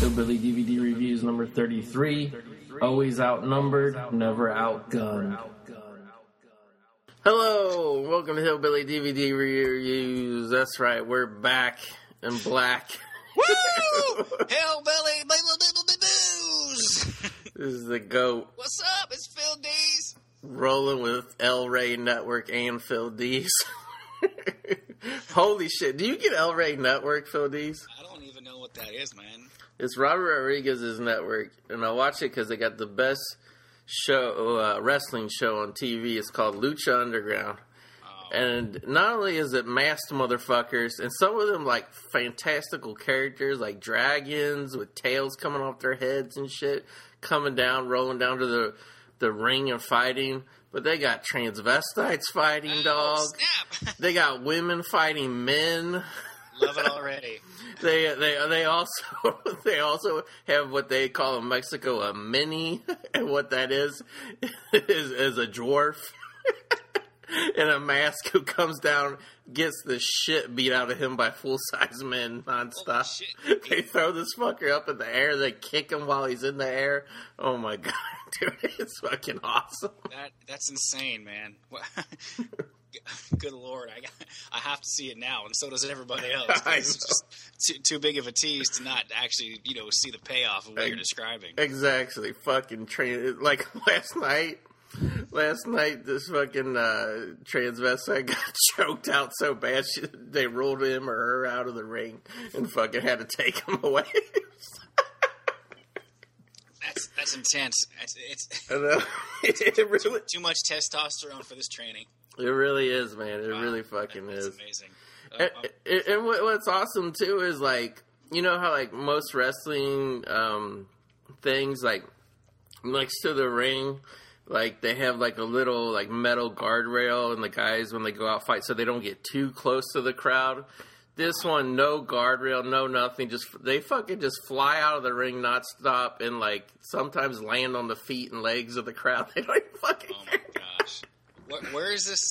Hillbilly DVD Reviews number 33, always outnumbered, never outgunned. Hello, welcome to Hillbilly DVD Reviews, that's right, we're back in black. Woo! Hillbilly News! This is the GOAT. What's up, it's Phil Dees. Rolling with El Rey Network and Phil Dees. Holy shit, do you get El Rey Network, Phil Dees? I don't even know what that is, man. It's Robert Rodriguez's network, and I watch it because they got the best show, wrestling show on TV. It's called Lucha Underground. Oh. And not only is it masked motherfuckers, and some of them, like, fantastical characters, like dragons with tails coming off their heads and shit, coming down, rolling down to the ring and fighting. But they got transvestites fighting, dog. Snap. They got women fighting men. Love it already. They also have what they call in Mexico a mini, and what that is a dwarf in a mask who comes down, gets the shit beat out of him by full size men nonstop. Shit, they throw this fucker up in the air, they kick him while he's in the air. Oh my god, dude, it's fucking awesome. That's insane, man. Good lord, I have to see it now, and so does everybody else. It's just too big of a tease to not actually, see the payoff of what you're describing. Exactly, fucking like last night, this fucking transvestite got choked out so bad they rolled him or her out of the ring and fucking had to take him away. That's intense. It's really, too much testosterone for this training. It really is, man. It really fucking is. It's amazing. And what's awesome, too, is, like, you know how, like, most wrestling things, like, next to the ring, like, they have, like, a little, like, metal guardrail, and the guys, when they go out fight, so they don't get too close to the crowd. This one, no guardrail, no nothing. They fucking just fly out of the ring nonstop and, like, sometimes land on the feet and legs of the crowd. They don't even fucking care. Where does this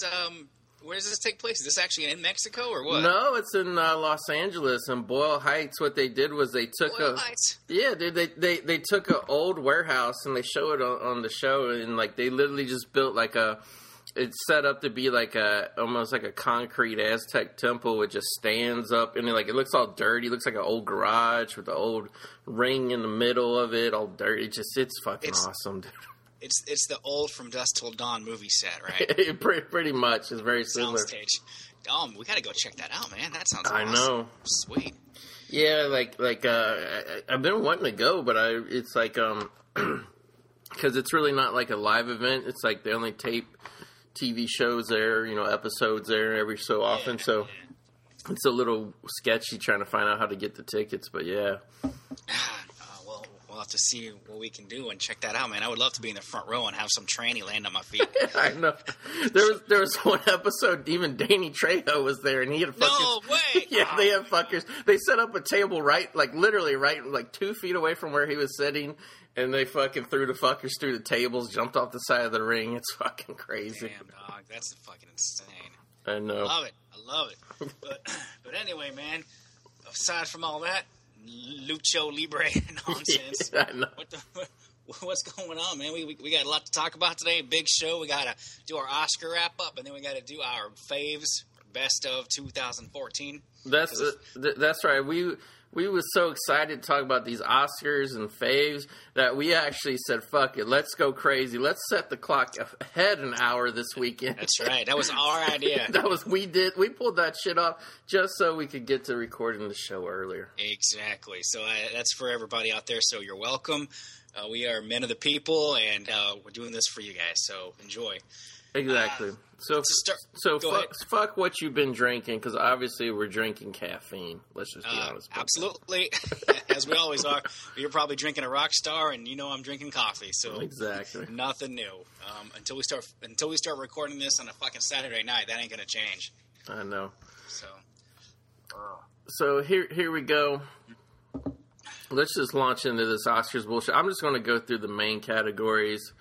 take place? Is this actually in Mexico or what? No, it's in Los Angeles in Boyle Heights. What they did was they took they took an old warehouse and they show it on the show, and like they literally just built like it's set up to be like almost like a concrete Aztec temple, which just stands up and it looks all dirty. It looks like an old garage with the old ring in the middle of it, all dirty. It's fucking awesome, dude. It's the old From Dusk Till Dawn movie set, right? Pretty much. It's very similar. Soundstage. We got to go check that out, man. That sounds awesome. I know. Sweet. Yeah, I've been wanting to go, but it's like, because it's really not like a live event. It's like they only tape TV shows there, episodes there every so often. Yeah, so it's a little sketchy trying to find out how to get the tickets, but yeah. We'll have to see what we can do and check that out, man. I would love to be in the front row and have some tranny land on my feet. I know. There was one episode, even Danny Trejo was there, and he had fuckers. No way! Yeah, they had fuckers. They set up a table literally 2 feet away from where he was sitting, and they fucking threw the fuckers through the tables, jumped off the side of the ring. It's fucking crazy. Damn, dog. That's fucking insane. I know. I love it. But anyway, man, aside from all that, Lucho Libre nonsense. Yeah, I know. What's going on, man? We got a lot to talk about today. Big show. We got to do our Oscar wrap up, and then we got to do our faves, best of 2014. That's right. We were so excited to talk about these Oscars and faves that we actually said, fuck it, let's go crazy. Let's set the clock ahead an hour this weekend. That's right. That was our idea. We pulled that shit off just so we could get to recording the show earlier. Exactly. So that's for everybody out there, so you're welcome. We are men of the people, and we're doing this for you guys, so enjoy. Exactly. So fuck what you've been drinking, because obviously we're drinking caffeine. Let's just be honest. Absolutely, as we always are. You're probably drinking a Rockstar, and you know I'm drinking coffee. So exactly, nothing new. Until we start recording this on a fucking Saturday night, that ain't gonna change. I know. So here we go. Let's just launch into this Oscars bullshit. I'm just going to go through the main categories.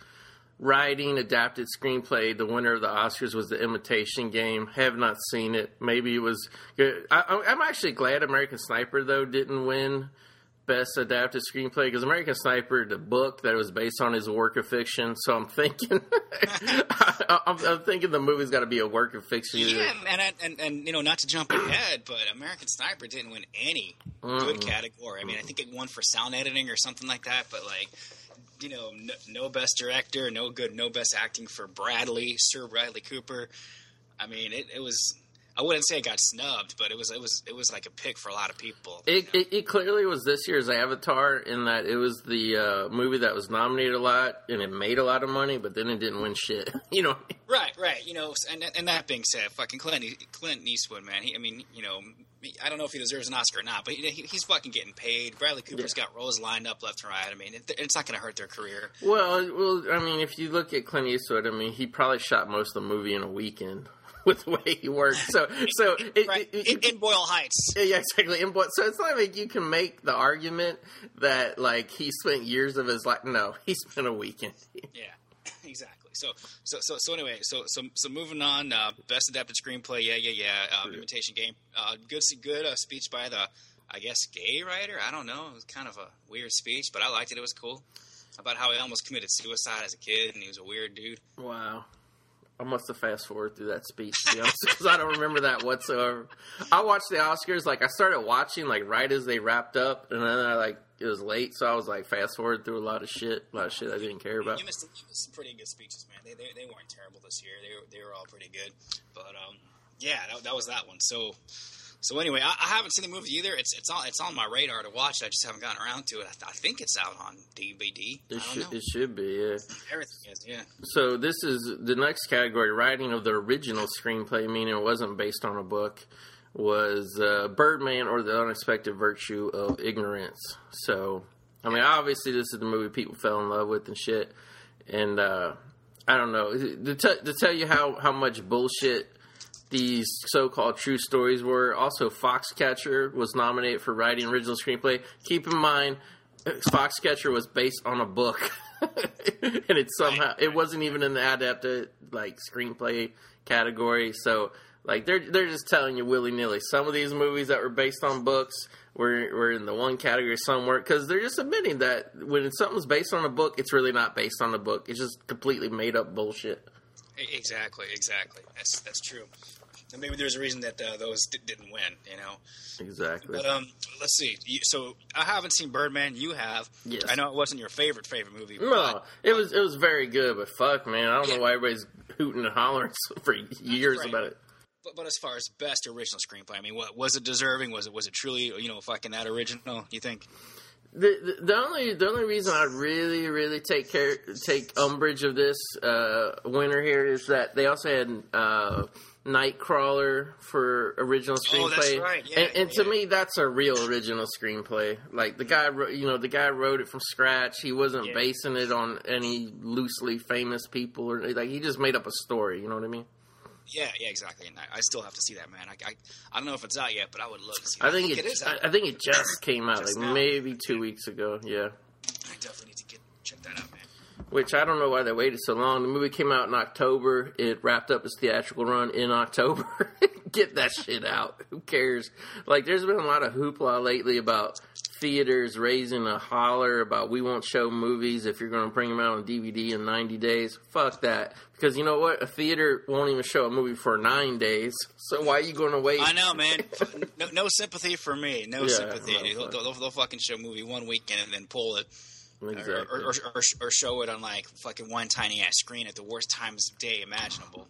Writing, adapted screenplay. The winner of the Oscars was The Imitation Game. Have not seen it. Maybe it was good. I'm actually glad American Sniper, though, didn't win Best Adapted Screenplay, because American Sniper, the book that was based on, is a work of fiction. So I'm thinking, I'm thinking the movie's got to be a work of fiction. Yeah, and you know, not to jump ahead, but American Sniper didn't win any good category. I mean, I think it won for sound editing or something like that. But like, you know, no best director, no best acting for Bradley, Sir Bradley Cooper. I mean, it was. I wouldn't say it got snubbed, but it was like a pick for a lot of people. It clearly was this year's Avatar, in that it was the movie that was nominated a lot and it made a lot of money, but then it didn't win shit. You know, right. You know, and that being said, fucking Clint Eastwood, man. I don't know if he deserves an Oscar or not, but he's fucking getting paid. Bradley Cooper's got roles lined up left and right. I mean, it's not going to hurt their career. Well, I mean, if you look at Clint Eastwood, I mean, he probably shot most of the movie in a weekend, with the way he works. So in Boyle Heights. Yeah, exactly. So it's not like you can make the argument that, like, he spent years of his life. No, he spent a weekend. Yeah, exactly. So anyway, moving on, Best Adapted Screenplay, sure. Imitation Game. Good speech by the, I guess, gay writer? I don't know. It was kind of a weird speech, but I liked it. It was cool. About how he almost committed suicide as a kid, and he was a weird dude. Wow. I must have fast-forwarded through that speech, because I don't remember that whatsoever. I watched the Oscars, I started watching, right as they wrapped up, and then it was late, so I was, fast-forwarded through a lot of shit I didn't care about. You missed some pretty good speeches, man. They weren't terrible this year. They were all pretty good. But, that was that one. So anyway, I haven't seen the movie either. It's on my radar to watch. I just haven't gotten around to it. I think it's out on DVD. It should be, yeah. Everything is, yeah. So this is the next category, writing of the original screenplay, meaning it wasn't based on a book, was Birdman or the Unexpected Virtue of Ignorance. So, I mean, obviously this is the movie people fell in love with and shit. And I don't know. To tell you how much bullshit these so-called true stories were. Also, Foxcatcher was nominated for writing original screenplay. Keep in mind, Foxcatcher was based on a book, and it somehow it wasn't even in the adapted screenplay category. So they're just telling you willy-nilly. Some of these movies that were based on books were in the one category somewhere, because they're just admitting that when something's based on a book, it's really not based on the book. It's just completely made up bullshit. Exactly. That's true. And maybe there's a reason that those didn't win, you know? Exactly. But let's see. So I haven't seen Birdman. You have. Yes. I know it wasn't your favorite movie. No, but it was very good, but fuck, man. I don't know why everybody's hooting and hollering for years about it. But as far as best original screenplay, I mean, what was it deserving? Was it truly, fucking that original, you think? The only reason I really take umbrage of this winner here is that they also had Nightcrawler for original screenplay. Oh, that's right. Yeah, and to me, that's a real original screenplay. The guy wrote it from scratch. He wasn't basing it on any loosely famous people, or he just made up a story. You know what I mean? Yeah, exactly. And I still have to see that, man. I don't know if it's out yet, but I would love to see that. I think it just came out, maybe 2 weeks ago. Yeah. I definitely need to check that out, man. Which I don't know why they waited so long. The movie came out in October. It wrapped up its theatrical run in October. Get that shit out. Who cares? There's been a lot of hoopla lately about theaters raising a holler about we won't show movies if you're going to bring them out on DVD in 90 days. Fuck that. Because you know what? A theater won't even show a movie for 9 days. So why are you going to wait? I know, man. No sympathy for me. No sympathy. They'll fucking show a movie one weekend and then pull it. Exactly. Or show it on fucking one tiny ass screen at the worst times of day imaginable.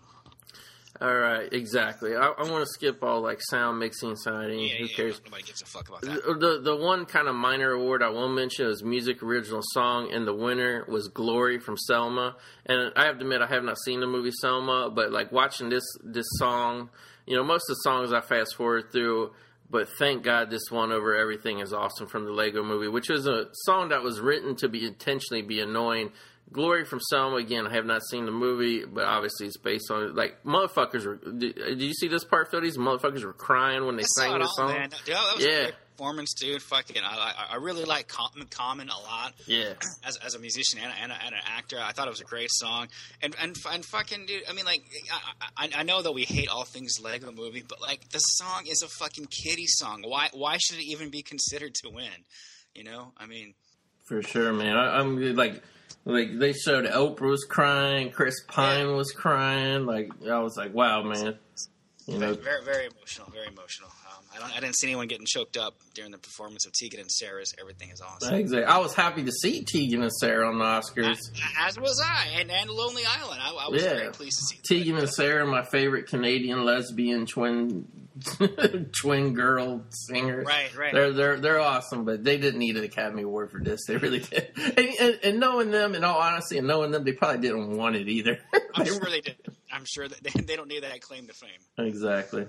All right, exactly. I want to skip all like sound mixing, signing. Yeah, Who cares? Nobody gives a fuck about that. The one kind of minor award I will mention is music original song, and the winner was "Glory" from Selma. And I have to admit, I have not seen the movie Selma, but like watching this song, you know, most of the songs I fast forward through. But thank God this one over Everything is Awesome from the Lego Movie, which is a song that was written to be intentionally be annoying. Glory from Selma, again, I have not seen the movie, but obviously it's based on, like, motherfuckers were, did you see this part, Phil? These motherfuckers were crying when they sang this song. Man. Dude, that was a great performance, dude. Fucking, I really like Common a lot. Yeah. As a musician and an actor, I thought it was a great song. And fucking, dude, I mean, like, I know that we hate all things Lego Movie, but, like, the song is a fucking kiddie song. Why should it even be considered to win? You know? I mean. For sure, man. I'm, like, they showed Oprah was crying, Chris Pine was crying. Like, I was like, wow, man. You know, very, very emotional, very emotional. I didn't see anyone getting choked up during the performance of Tegan and Sarah's Everything is Awesome. Exactly. I was happy to see Tegan and Sarah on the Oscars. As was I, and Lonely Island. I was very pleased to see Tegan and Sarah, my favorite Canadian lesbian twin girl singers. Right. They're awesome, but they didn't need an Academy Award for this. They really did. And knowing them, in all honesty, they probably didn't want it either. I'm sure they did. I'm sure that they don't need that claim to fame. Exactly.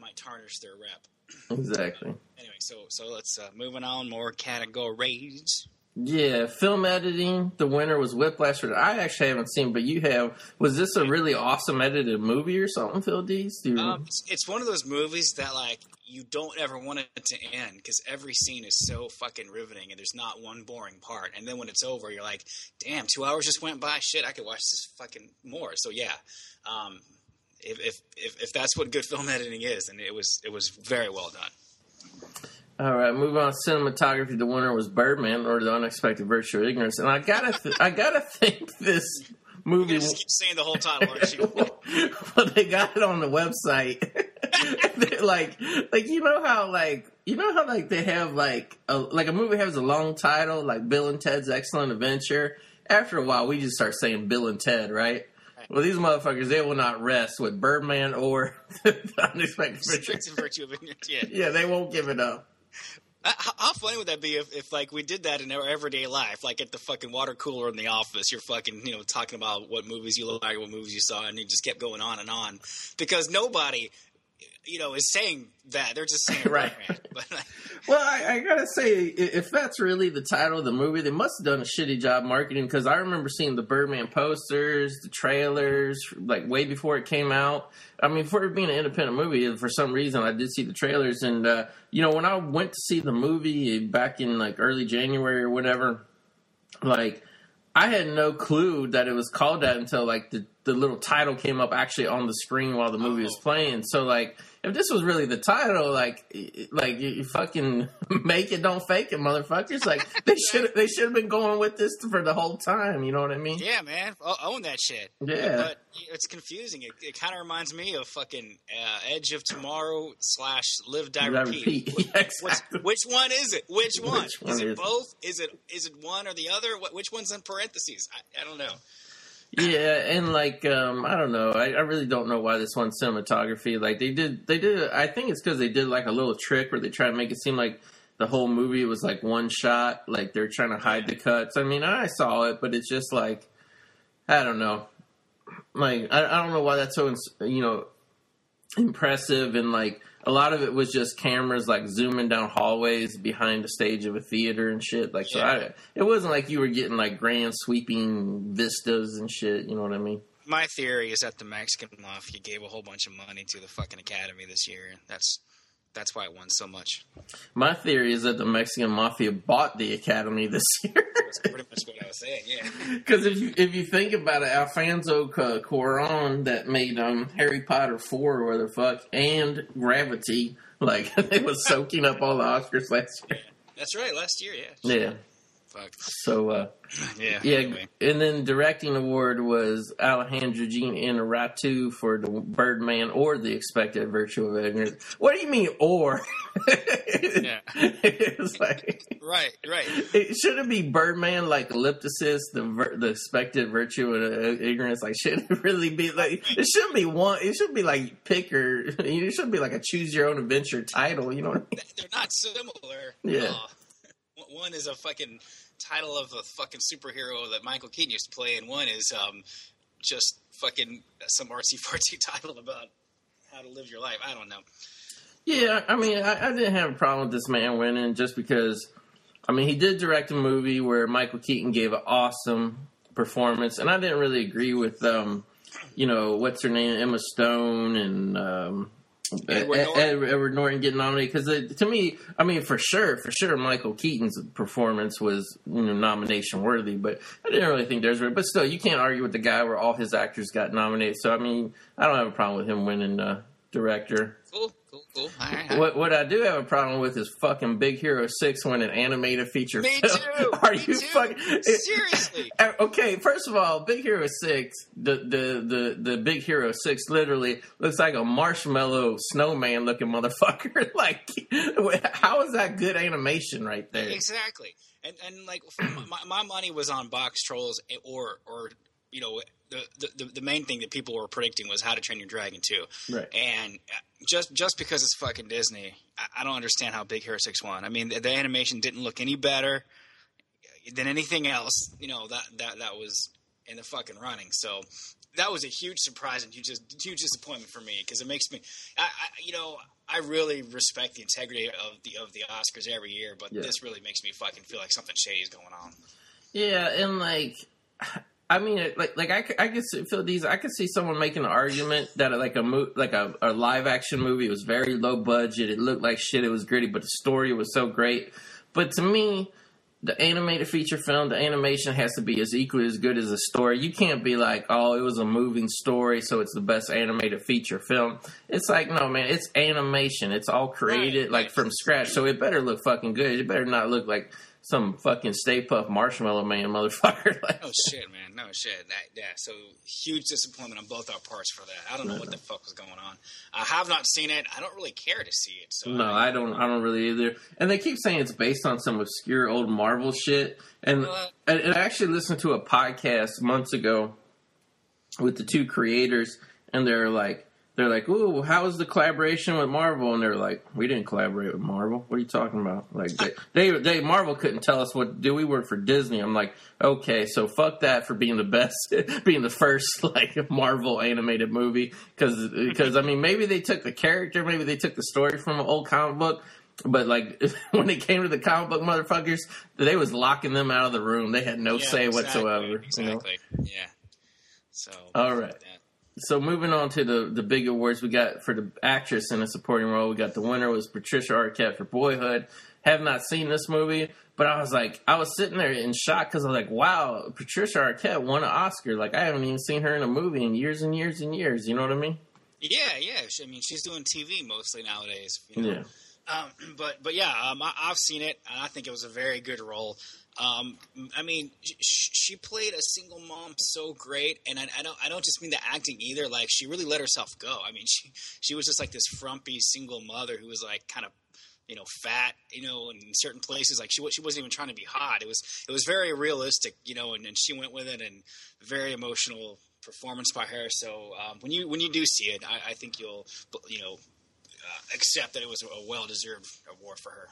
Might tarnish their rep. Exactly. Anyway, so let's moving on, more categories. Yeah, film editing. The winner was Whiplash. I actually haven't seen, but you have. Was this a really awesome edited movie or something, Phil Dees? It's one of those movies that, like, you don't ever want it to end because every scene is so fucking riveting and there's not one boring part. And then when it's over, you're like, damn, 2 hours just went by. Shit, I could watch this fucking more. So, yeah. If that's what good film editing is, and it was very well done. All right, move on. Cinematography. The winner was Birdman, or The Unexpected Virtue of Ignorance, and I gotta think this movie. You just keep saying the whole title, aren't you? Well, they got it on the website. like you know how they have like a movie has a long title, like Bill and Ted's Excellent Adventure. After a while, we just start saying Bill and Ted, right? Well, these motherfuckers, they will not rest with Birdman or The Unexpected Virtue of Ignorance. Yeah, they won't give it up. How funny would that be if like, we did that in our everyday life, like at the fucking water cooler in the office, you're fucking, you know, talking about what movies you like, what movies you saw, and you just kept going on and on. Because nobody, you know, is saying that. They're just saying right. Birdman. But, like, well, I gotta say, if that's really the title of the movie, they must have done a shitty job marketing, because I remember seeing the Birdman posters, the trailers, like way before it came out. I mean, for it being an independent movie, for some reason I did see the trailers, and you know, when I went to see the movie back in like early January or whatever, like I had no clue that it was called that until like the little title came up actually on the screen while the movie was playing. So like, if this was really the title, like you fucking make it, don't fake it, motherfuckers. Like they should have been going with this for the whole time. You know what I mean? Yeah, man, own that shit. Yeah, but it's confusing. It kind of reminds me of fucking Edge of Tomorrow / Live Die Repeat. Yeah, exactly. Which one is it? Which one is it? Both? Is it one or the other? Which one's in parentheses? I don't know. Yeah, and like I don't know, I really don't know why this one cinematography. Like they did. I think it's because they did like a little trick where they try to make it seem like the whole movie was like one shot. Like they're trying to hide the cuts. I mean, I saw it, but it's just like I don't know. Like I don't know why that's so impressive. And like a lot of it was just cameras like zooming down hallways behind the stage of a theater and shit. Like, so it wasn't like you were getting like grand sweeping vistas and shit. You know what I mean? My theory is that the Mexican mafia gave a whole bunch of money to the fucking Academy this year. That's why it won so much. My theory is that the Mexican mafia bought the Academy this year. That's pretty much what I was saying, yeah. Because if you think about it, Alfonso Cuarón that made Harry Potter 4 or the fuck, and Gravity, like, they was soaking up all the Oscars last year. Yeah. That's right, last year, yeah. Yeah. Fuck. So, yeah. And then directing award was Alejandra Jean Inarritu for the Birdman or the Expected Virtue of Ignorance. What do you mean or? Yeah. It's like right. It shouldn't be Birdman like ellipsis, the Expected Virtue of Ignorance. Like, should it really be like? It shouldn't be one. It should be like picker. It should be like a choose your own adventure title. You know what I mean? They're not similar. Yeah. Oh. One is a fucking title of a fucking superhero that Michael Keaton used to play, and one is just fucking some artsy-fartsy title about how to live your life. I don't know. Yeah, I mean, I didn't have a problem with this man winning just because, I mean, he did direct a movie where Michael Keaton gave an awesome performance, and I didn't really agree with, you know, what's her name, Emma Stone and... Edward Norton getting nominated because to me, I mean, for sure, Michael Keaton's performance was nomination worthy, but I didn't really think there's. But still, you can't argue with the guy where all his actors got nominated. So I mean, I don't have a problem with him winning director. Cool. All right. What I do have a problem with is fucking Big Hero 6 winning animated feature film. Too. Are you too. Fucking seriously? Okay, first of all, Big Hero 6, the Big Hero 6 literally looks like a marshmallow snowman looking motherfucker. Like, how is that good animation right there? Exactly. And like my money was on Box Trolls or you know, the main thing that people were predicting was How to Train Your Dragon 2. Right. And just because it's fucking Disney, I don't understand how Big Hero 6 won. I mean, the animation didn't look any better than anything else, you know, that was in the fucking running. So that was a huge surprise and huge disappointment for me because it makes me I really respect the integrity of the Oscars every year, but this really makes me fucking feel like something shady is going on. Yeah, and like – I mean, like I could feel these. I could see someone making an argument that a live action movie was very low budget. It looked like shit. It was gritty, but the story was so great. But to me, the animated feature film, the animation has to be as equally as good as a story. You can't be like, oh, it was a moving story, so it's the best animated feature film. It's like, no, man, it's animation. It's all created like from scratch, so it better look fucking good. It better not look like some fucking Stay Puft Marshmallow Man motherfucker. Like, oh, shit, man. No shit. So huge disappointment on both our parts for that. I don't know what the fuck was going on. I have not seen it. I don't really care to see it. So I don't really either. And they keep saying it's based on some obscure old Marvel shit. And I actually listened to a podcast months ago with the two creators, and they're like, ooh, how was the collaboration with Marvel? And they're like, we didn't collaborate with Marvel. What are you talking about? Like, they Marvel couldn't tell us what to do. We work for Disney. I'm like, okay, so fuck that for being the best, being the first like Marvel animated movie. Because I mean, maybe they took the character, maybe they took the story from an old comic book. But, like, when it came to the comic book motherfuckers, they was locking them out of the room. They had no say whatsoever. Exactly. You know? Yeah. So, all right. So moving on to the big awards we got for the actress in a supporting role. We got the winner was Patricia Arquette for Boyhood. Have not seen this movie, but I was sitting there in shock because I was like, wow, Patricia Arquette won an Oscar. Like, I haven't even seen her in a movie in years and years and years. You know what I mean? Yeah. I mean, she's doing TV mostly nowadays. You know? Yeah. I've seen it, and I think it was a very good role. I mean, she played a single mom so great, and I don't just mean the acting either. Like, she really let herself go. I mean, she was just like this frumpy single mother who was like kind of, you know, fat, you know, in certain places. Like she wasn't even trying to be hot. It was very realistic, you know, and she went with it, and very emotional performance by her. So when you do see it, I think you'll, you know, accept that it was a well-deserved award for her.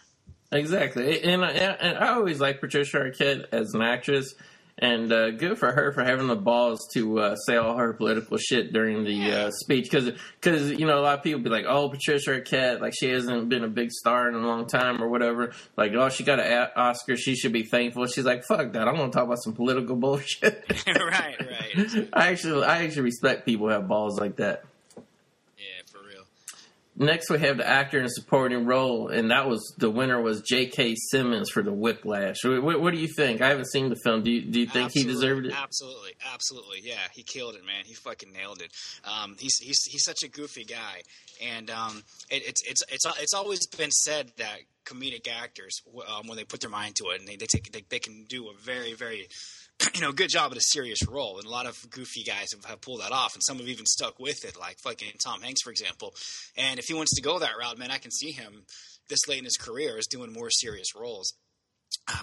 Exactly, and I always liked Patricia Arquette as an actress, and good for her for having the balls to say all her political shit during the speech, because you know, a lot of people be like, oh, Patricia Arquette, like, she hasn't been a big star in a long time or whatever, like, oh, she got an Oscar, she should be thankful. She's like, fuck that, I'm gonna talk about some political bullshit. Right. I actually respect people who have balls like that. Next, we have the actor in a supporting role, and that was the winner was J.K. Simmons for the Whiplash. What do you think? I haven't seen the film. Do you think he deserved it? Absolutely, yeah. He killed it, man. He fucking nailed it. He's such a goofy guy, and it's always been said that comedic actors, when they put their mind to it, and they can do a very, very good job at a serious role, and a lot of goofy guys have pulled that off, and some have even stuck with it, like fucking Tom Hanks, for example. And if he wants to go that route, man, I can see him this late in his career is doing more serious roles.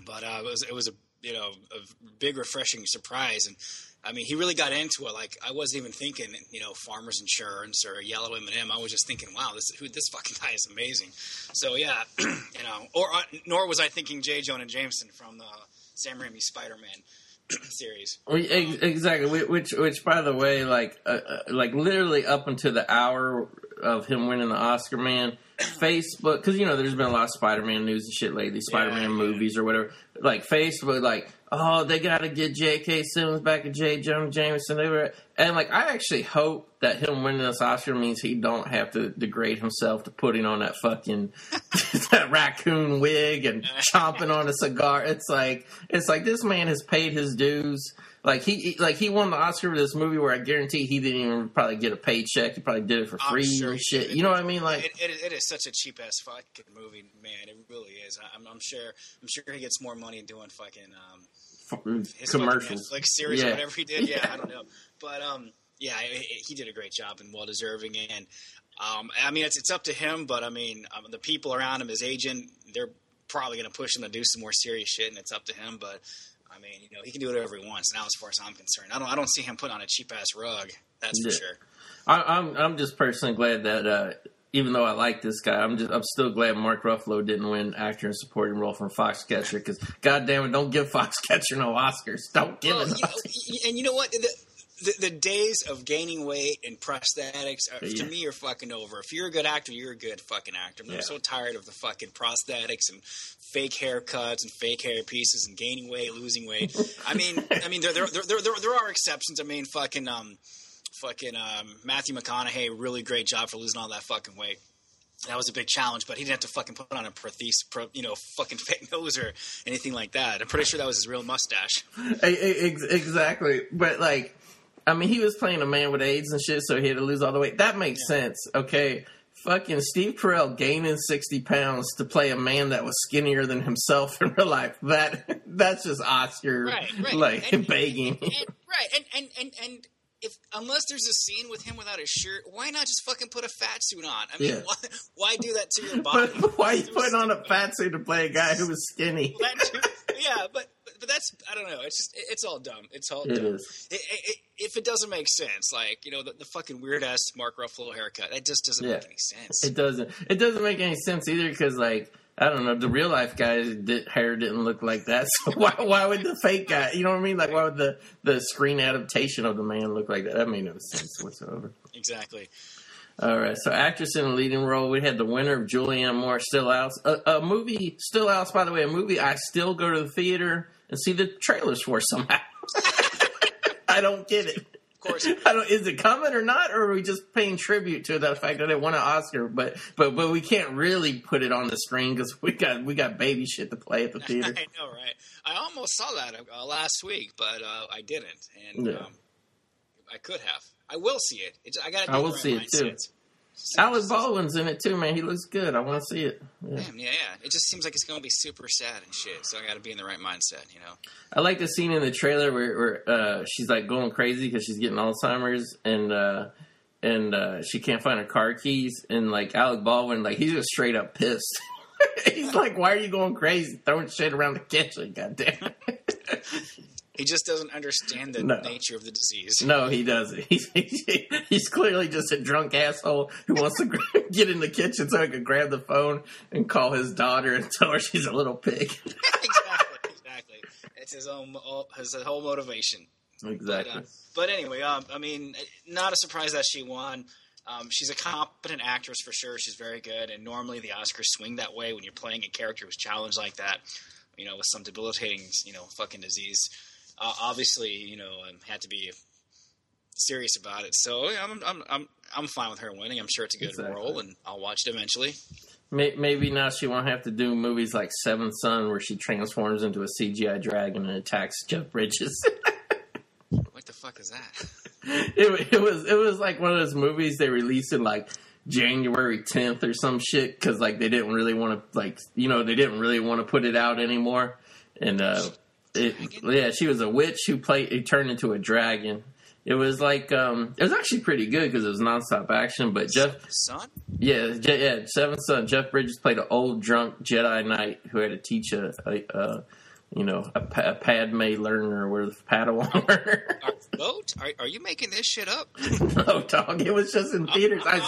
But it was a big refreshing surprise, and I mean he really got into it. Like I wasn't even thinking Farmers Insurance or Yellow M&M. I was just thinking, wow, this fucking guy is amazing. So yeah, nor was I thinking J. Jonah Jameson from the Sam Raimi Spider-Man series. Exactly. Which, by the way, like literally up until the hour of him winning the Oscar, man, Facebook, because there's been a lot of Spider-Man news and shit lately, Spider-Man movies or whatever. Like Facebook, like, oh, they got to get J.K. Simmons back at J. Jonah Jameson. And like, I actually hope that him winning this Oscar means he don't have to degrade himself to putting on that fucking that raccoon wig and chomping on a cigar. It's like this man has paid his dues. Like he won the Oscar for this movie where I guarantee he didn't even probably get a paycheck. He probably did it for free or shit. You know what I mean? Like it is such a cheap ass fucking movie, man. It really is. I'm sure he gets more money doing fucking his commercials, like series or whatever he did. Yeah, I don't know, but yeah, he did a great job and well deserving. And I mean, it's up to him, but I mean, the people around him, his agent, they're probably going to push him to do some more serious shit, and it's up to him, but. I mean, he can do whatever he wants now, as far as I'm concerned. I don't see him put on a cheap ass rug. That's for sure. I'm just personally glad that even though I like this guy, I'm still glad Mark Ruffalo didn't win actor in supporting role from Foxcatcher, because goddamn it, don't give Foxcatcher no Oscars. Don't give it. And you know what? The days of gaining weight and prosthetics, to me, are fucking over. If you're a good actor, you're a good fucking actor. I'm so tired of the fucking prosthetics and fake haircuts and fake hair pieces and gaining weight, losing weight. I mean, there are exceptions. I mean, fucking Matthew McConaughey, really great job for losing all that fucking weight. That was a big challenge, but he didn't have to fucking put on a fucking fake nose or anything like that. I'm pretty sure that was his real mustache. Exactly, but like. I mean, he was playing a man with AIDS and shit, so he had to lose all the weight. That makes sense, okay? Fucking Steve Carell gaining 60 pounds to play a man that was skinnier than himself in real life. That's just Oscar, like, begging. And unless there's a scene with him without a shirt, why not just fucking put a fat suit on? I mean, why do that to your body? But why are you putting on a fat suit to play a guy who was skinny? Well, but that's, I don't know. It's just, it's all dumb. If it doesn't make sense, like, the fucking weird ass Mark Ruffalo haircut, that just doesn't make any sense. It doesn't make any sense either, because like, I don't know, the real life guy's hair didn't look like that. So why would the fake guy, you know what I mean? Like, why would the screen adaptation of the man look like that? That made no sense whatsoever. Exactly. All right, so actress in a leading role, we had the winner of Julianne Moore's Still Alice. A movie, Still Alice, by the way, a movie I still go to the theater and see the trailers for somehow. I don't get it. Of course. Is it coming or not, or are we just paying tribute to the fact that it won an Oscar? But we can't really put it on the screen because we got baby shit to play at the theater. I know, right? I almost saw that last week, but I didn't, and I could have. I will see it. I will see it too. Alec Baldwin's in it too, man. He looks good. I want to see it. Yeah. Damn, yeah. It just seems like it's going to be super sad and shit. So I got to be in the right mindset, I like the scene in the trailer where she's like going crazy because she's getting Alzheimer's and she can't find her car keys, and like Alec Baldwin, like he's just straight up pissed. He's like, "Why are you going crazy? Throwing shit around the kitchen, goddamn." He just doesn't understand the nature of the disease. No, he doesn't. He's clearly just a drunk asshole who wants to get in the kitchen so he can grab the phone and call his daughter and tell her she's a little pig. Exactly. It's his whole motivation. Exactly. But anyway, I mean, not a surprise that she won. She's a competent actress for sure. She's very good. And normally the Oscars swing that way when you're playing a character who's challenged like that, with some debilitating, fucking disease. Obviously, had to be serious about it. So I'm I'm fine with her winning. I'm sure it's a good role, and I'll watch it eventually. Maybe now she won't have to do movies like Seventh Son, where she transforms into a CGI dragon and attacks Jeff Bridges. What the fuck is that? It was like one of those movies they released in like January 10th or some shit, because like they didn't really want to, like, you know, they didn't really want to put it out anymore. And she was a witch who turned into a dragon. It was like, it was actually pretty good because it was nonstop action. But Seventh Son. Jeff Bridges played an old drunk Jedi Knight who had to teach a Padme learner or Padawan learner. Are you making this shit up? No, dog. It was just in theaters. I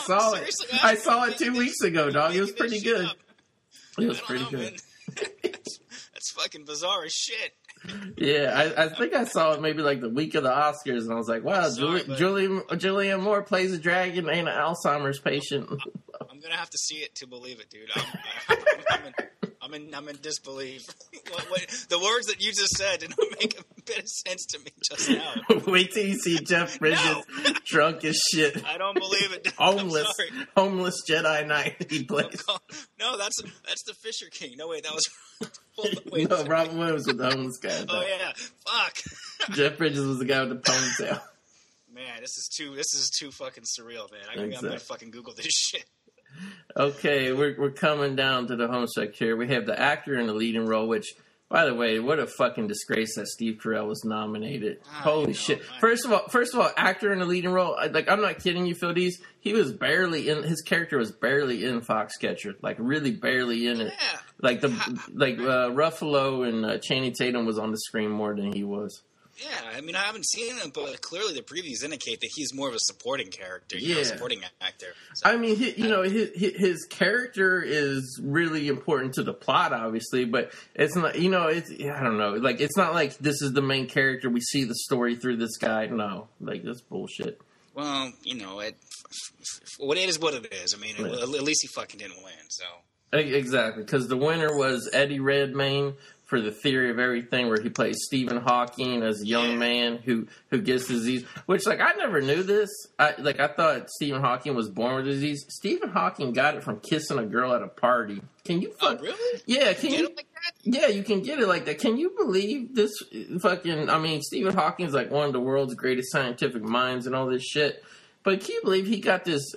saw it 2 weeks ago, dog. It was pretty good. That's fucking bizarre as shit. Yeah, I think I saw it maybe like the week of the Oscars, and I was like, wow, Julianne Moore plays a dragon and an Alzheimer's patient. I'm going to have to see it to believe it, dude. I'm in disbelief. The words that you just said didn't make a bit of sense to me just now. Wait till you see Jeff Bridges drunk as shit. I don't believe it. Homeless Jedi Knight he plays. No, that's the Fisher King. No, wait, that was... No, Robin Williams was the homeless guy. Oh, yeah. Fuck. Jeff Bridges was the guy with the ponytail. Man, this is too fucking surreal, man. I'm going to fucking Google this shit. Okay, we're coming down to the home stretch here. We have the actor in the leading role, which, by the way, what a fucking disgrace that Steve Carell was nominated. Holy shit! First of all, actor in the leading role. I'm not kidding you, Phil Dees. He was barely in. His character was barely in Foxcatcher. Like really barely in it. Yeah. Ruffalo and Channing Tatum was on the screen more than he was. Yeah, I mean, I haven't seen him, but clearly the previews indicate that he's more of a supporting character, you know, supporting actor. So, I mean, his character is really important to the plot, obviously, but it's not, you know, it's, I don't know, like, it's not like this is the main character, we see the story through this guy. No, like, that's bullshit. Well, you know, it is what it is. I mean, at least he fucking didn't win, so. Exactly, because the winner was Eddie Redmayne for The Theory of Everything, where he plays Stephen Hawking as a young man who gets disease. Which, like, I never knew this. I thought Stephen Hawking was born with disease. Stephen Hawking got it from kissing a girl at a party. Can you fuck? Oh, really? Yeah. Can you? Like that? Yeah, you can get it like that. Can you believe this? Fucking. I mean, Stephen Hawking's like one of the world's greatest scientific minds and all this shit. But can you believe he got this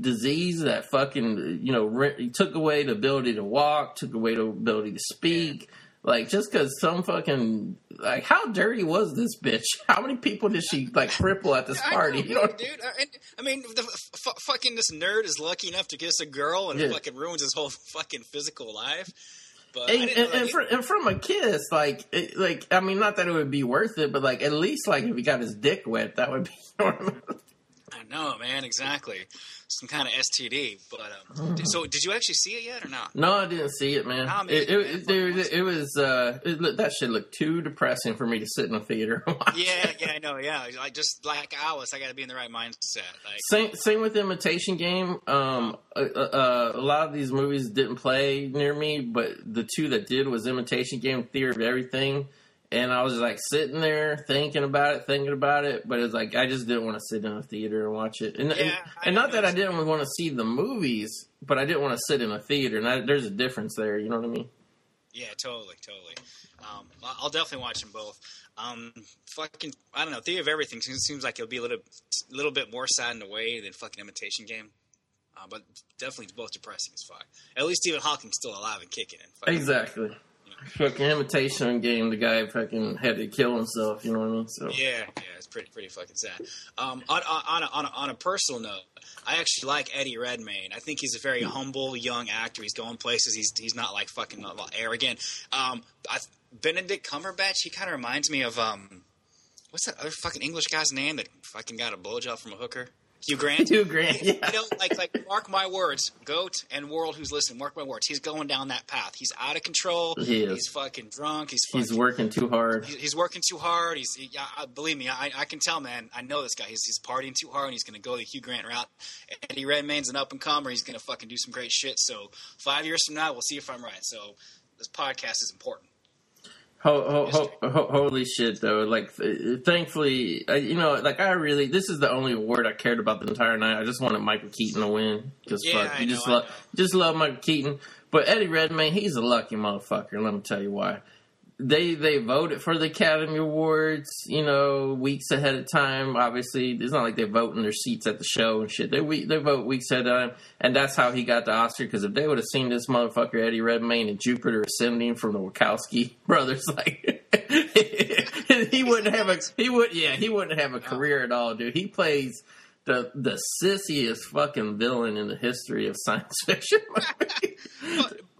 disease that fucking, you know, took away the ability to walk, took away the ability to speak. Yeah. Like, just because some fucking... Like, how dirty was this bitch? How many people did she, like, cripple at this party? I know, dude. I mean, fucking this nerd is lucky enough to kiss a girl and fucking ruins his whole fucking physical life. But from a kiss, I mean, not that it would be worth it, but, like, at least, like, if he got his dick wet, that would be... I know, man. Exactly. Some kind of STD. But so, did you actually see it yet or not? No, I didn't see it, man. That shit looked too depressing for me to sit in a theater and watch. Yeah, I know. Yeah, like just like Alice, I got to be in the right mindset. Like, same with Imitation Game. A lot of these movies didn't play near me, but the two that did was Imitation Game, Theory of Everything. And I was like sitting there thinking about it. But it's like, I just didn't want to sit in a theater and watch it. And not that I didn't want to see the movies, but I didn't want to sit in a theater. And there's a difference there. You know what I mean? Yeah, totally. I'll definitely watch them both. I don't know. Theory of Everything seems like it'll be a little bit more sad in a way than fucking Imitation Game. But definitely both depressing as fuck. At least Stephen Hawking's still alive and kicking. Exactly. Fucking Imitation Game, the guy fucking had to kill himself, you know what I mean? So yeah, it's pretty fucking sad. On a personal note, I actually like Eddie Redmayne. I think he's a very humble young actor. He's going places. He's not like fucking arrogant. Benedict Cumberbatch, he kind of reminds me of what's that other fucking English guy's name that fucking got a blowjob from a hooker? Hugh Grant, yeah. You know, like, mark my words, goat and world who's listening, mark my words, he's going down that path. He's out of control. He's fucking drunk. He's working too hard. He's working too hard. Believe me, I can tell, man. I know this guy. He's partying too hard, and he's going to go the Hugh Grant route. Eddie Redmayne's an up-and-comer. He's going to fucking do some great shit. So 5 years from now, we'll see if I'm right. So this podcast is important. Holy shit, though. Like, thankfully, you know, like, this is the only award I cared about the entire night. I just wanted Michael Keaton to win. Just love Michael Keaton. But Eddie Redmayne, he's a lucky motherfucker. Let me tell you why. They voted for the Academy Awards, you know, weeks ahead of time. Obviously, it's not like they vote in their seats at the show and shit. They vote weeks ahead of time, and that's how he got the Oscar. Because if they would have seen this motherfucker Eddie Redmayne in Jupiter Ascending from the Wachowski brothers, like he wouldn't have a career at all, dude. He plays the sissiest fucking villain in the history of science fiction.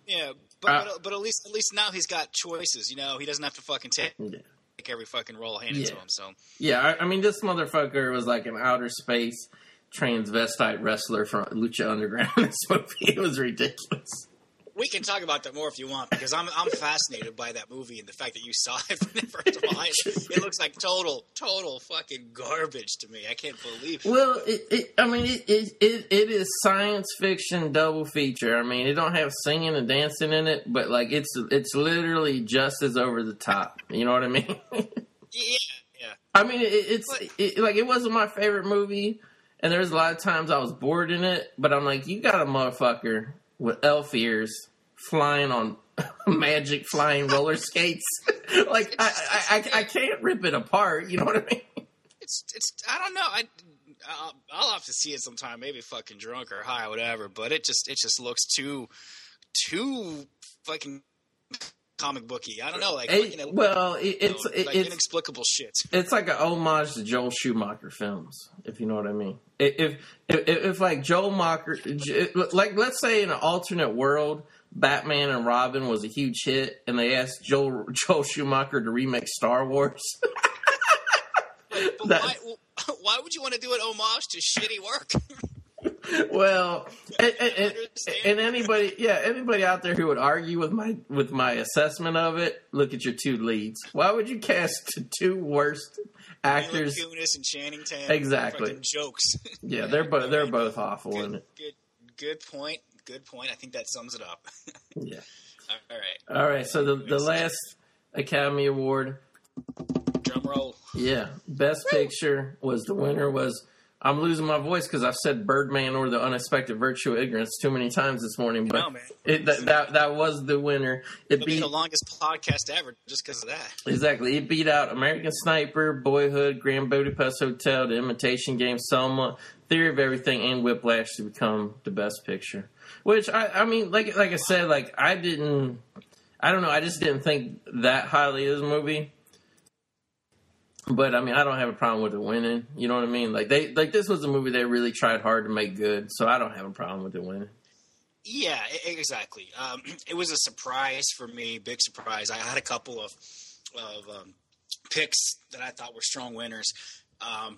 Yeah. But at least now he's got choices, you know. He doesn't have to fucking take every fucking role handed to him. So I mean, this motherfucker was like an outer space transvestite wrestler from Lucha Underground. This movie, it was ridiculous. We can talk about that more if you want, because I'm fascinated by that movie and the fact that you saw it for the first time. It looks like total fucking garbage to me. I can't believe it. Well, it is science fiction double feature. I mean, it don't have singing and dancing in it, but like it's literally just as over the top. You know what I mean? Yeah. I mean, it wasn't my favorite movie, and there's a lot of times I was bored in it, but I'm like, you got a motherfucker with elf ears flying on magic flying roller skates. Like, I can't rip it apart. You know what I mean? I don't know. I'll have to see it sometime. Maybe fucking drunk or high, whatever. But it just looks too fucking comic booky. I don't know. Like, it's inexplicable shit. It's like an homage to Joel Schumacher films, if you know what I mean. If like Joel Mocker, like let's say in an alternate world, Batman and Robin was a huge hit, and they asked Joel Schumacher to remake Star Wars. But why would you want to do an homage to shitty work? Well, and anybody out there who would argue with my assessment of it, look at your two leads. Why would you cast the two worst actors? Kunis and Channing Tatum. Exactly. Jokes. Yeah, they're both awful, isn't it? Good point. I think that sums it up. Yeah. All right. So the last Academy Award. Drum roll. Yeah. Best Picture was the winner was. I'm losing my voice because I've said Birdman or The Unexpected Virtue of Ignorance too many times this morning. But that was the winner. It'll be the longest podcast ever just because of that. Exactly. It beat out American Sniper, Boyhood, Grand Budapest Hotel, The Imitation Game, Selma, Theory of Everything, and Whiplash to become the best picture. Which, I mean, like I said, like I don't know, I just didn't think that highly of this movie. But I mean, I don't have a problem with it winning. You know what I mean? Like this was a movie they really tried hard to make good, so I don't have a problem with it winning. Yeah, exactly. It was a surprise for me, big surprise. I had a couple of picks that I thought were strong winners,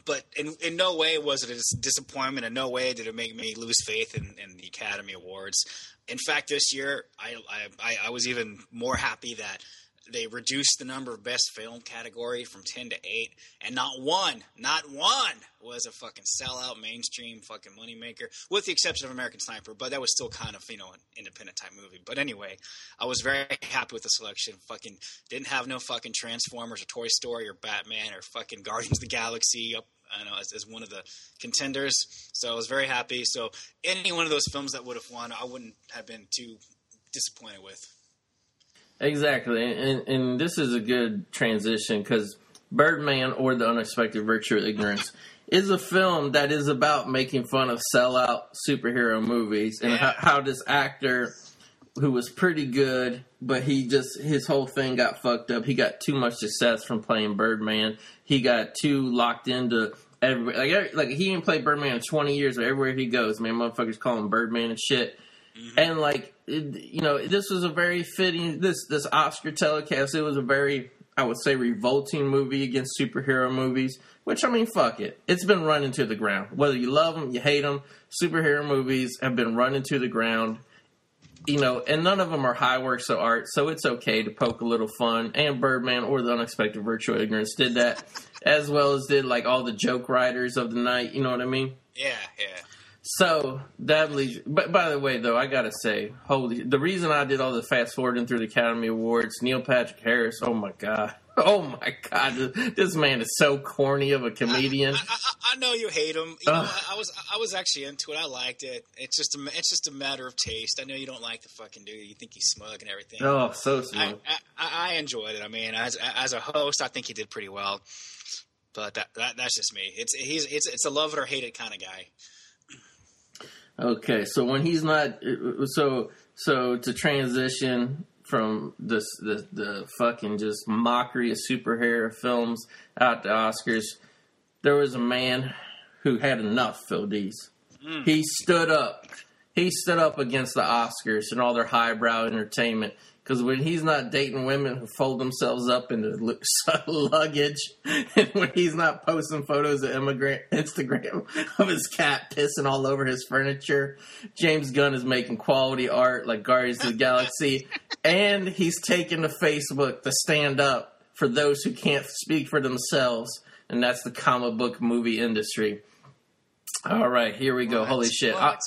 but in no way was it a disappointment. In no way did it make me lose faith in the Academy Awards. In fact, this year I was even more happy that they reduced the number of best film category from 10 to 8, and not one was a fucking sellout mainstream fucking moneymaker, with the exception of American Sniper, but that was still kind of, you know, an independent type movie. But anyway, I was very happy with the selection. Fucking didn't have no fucking Transformers or Toy Story or Batman or fucking Guardians of the Galaxy up, I know, as one of the contenders. So I was very happy. So any one of those films that would have won, I wouldn't have been too disappointed with. Exactly, and this is a good transition because Birdman or The Unexpected Virtue of Ignorance is a film that is about making fun of sellout superhero movies and how this actor who was pretty good, but his whole thing got fucked up. He got too much success from playing Birdman. He got too locked into he didn't play Birdman in 20 years, but everywhere he goes, man, motherfuckers call him Birdman and shit. Mm-hmm. And like, you know, this was a very fitting, this Oscar telecast, it was a very, I would say, revolting movie against superhero movies, which, I mean, fuck it. It's been running to the ground. Whether you love them, you hate them, superhero movies have been running to the ground, you know, and none of them are high works of art, so it's okay to poke a little fun, and Birdman or The Unexpected Virtue of Ignorance did that, as well as did, like, all the joke writers of the night, you know what I mean? Yeah, yeah. So that leads. But by the way, though, I gotta say, holy! The reason I did all the fast forwarding through the Academy Awards, Neil Patrick Harris. Oh my god! This man is so corny of a comedian. I know you hate him. You know, I was actually into it. I liked it. It's just a matter of taste. I know you don't like the fucking dude. You think he's smug and everything. Oh, so smug. I enjoyed it. I mean, as a host, I think he did pretty well. But that's just me. It's a love it or hate it kind of guy. Okay, so when he's not, so to transition from this the fucking just mockery of superhero films out to Oscars, there was a man who had enough, Phil Dees. Mm. He stood up. He stood up against the Oscars and all their highbrow entertainment. Because when he's not dating women who fold themselves up into luggage, and when he's not posting photos of Instagram of his cat pissing all over his furniture, James Gunn is making quality art like Guardians of the Galaxy, and he's taking to Facebook to stand up for those who can't speak for themselves, and that's the comic book movie industry. All right, here we go. What? Holy shit. What?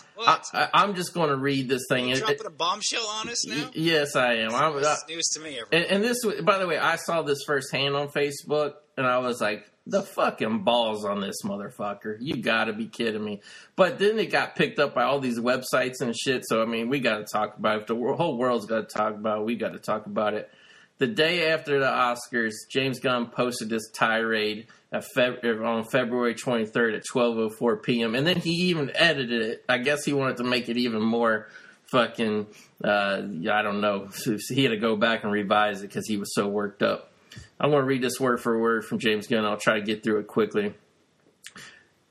I'm just going to read this thing. You're dropping a bombshell on us now? Yes, I am. This is news to me. And this, by the way, I saw this firsthand on Facebook, and I was like, the fucking balls on this motherfucker. You got to be kidding me. But then it got picked up by all these websites and shit, so, I mean, we got to talk about it. If the whole world's got to talk about it, we got to talk about it. The day after the Oscars, James Gunn posted this tirade on February 23rd at 12:04 p.m. And then he even edited it. I guess he wanted to make it even more fucking, I don't know. He had to go back and revise it because he was so worked up. I'm going to read this word for word from James Gunn. I'll try to get through it quickly.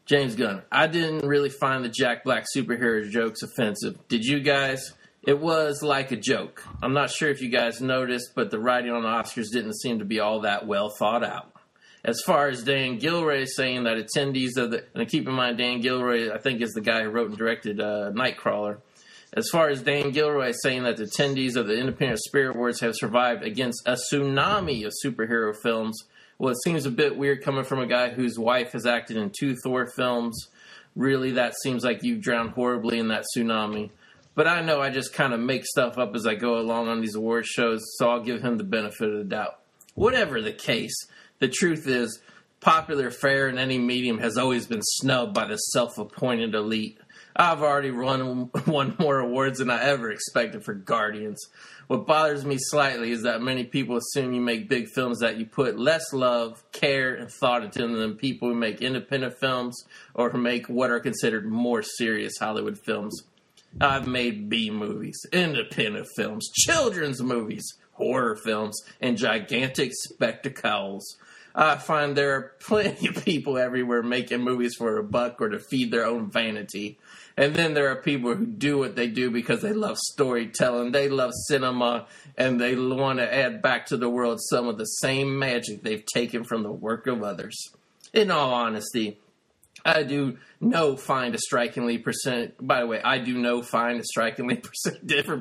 James Gunn, I didn't really find the Jack Black superhero jokes offensive. Did you guys? It was like a joke. I'm not sure if you guys noticed, but the writing on the Oscars didn't seem to be all that well thought out. As far as Dan Gilroy saying that attendees of the... And keep in mind, Dan Gilroy, I think, is the guy who wrote and directed Nightcrawler. As far as Dan Gilroy saying that the attendees of the Independent Spirit Awards have survived against a tsunami of superhero films, well, it seems a bit weird coming from a guy whose wife has acted in 2 Thor films. Really, that seems like you've drowned horribly in that tsunami. But I know I just kind of make stuff up as I go along on these award shows, so I'll give him the benefit of the doubt. Whatever the case, the truth is, popular fare in any medium has always been snubbed by the self-appointed elite. I've already won more awards than I ever expected for Guardians. What bothers me slightly is that many people assume you make big films that you put less love, care, and thought into them than people who make independent films or who make what are considered more serious Hollywood films. I've made B movies, independent films, children's movies, horror films, and gigantic spectacles. I find there are plenty of people everywhere making movies for a buck or to feed their own vanity. And then there are people who do what they do because they love storytelling, they love cinema, and they want to add back to the world some of the same magic they've taken from the work of others. In all honesty, I do know find a strikingly different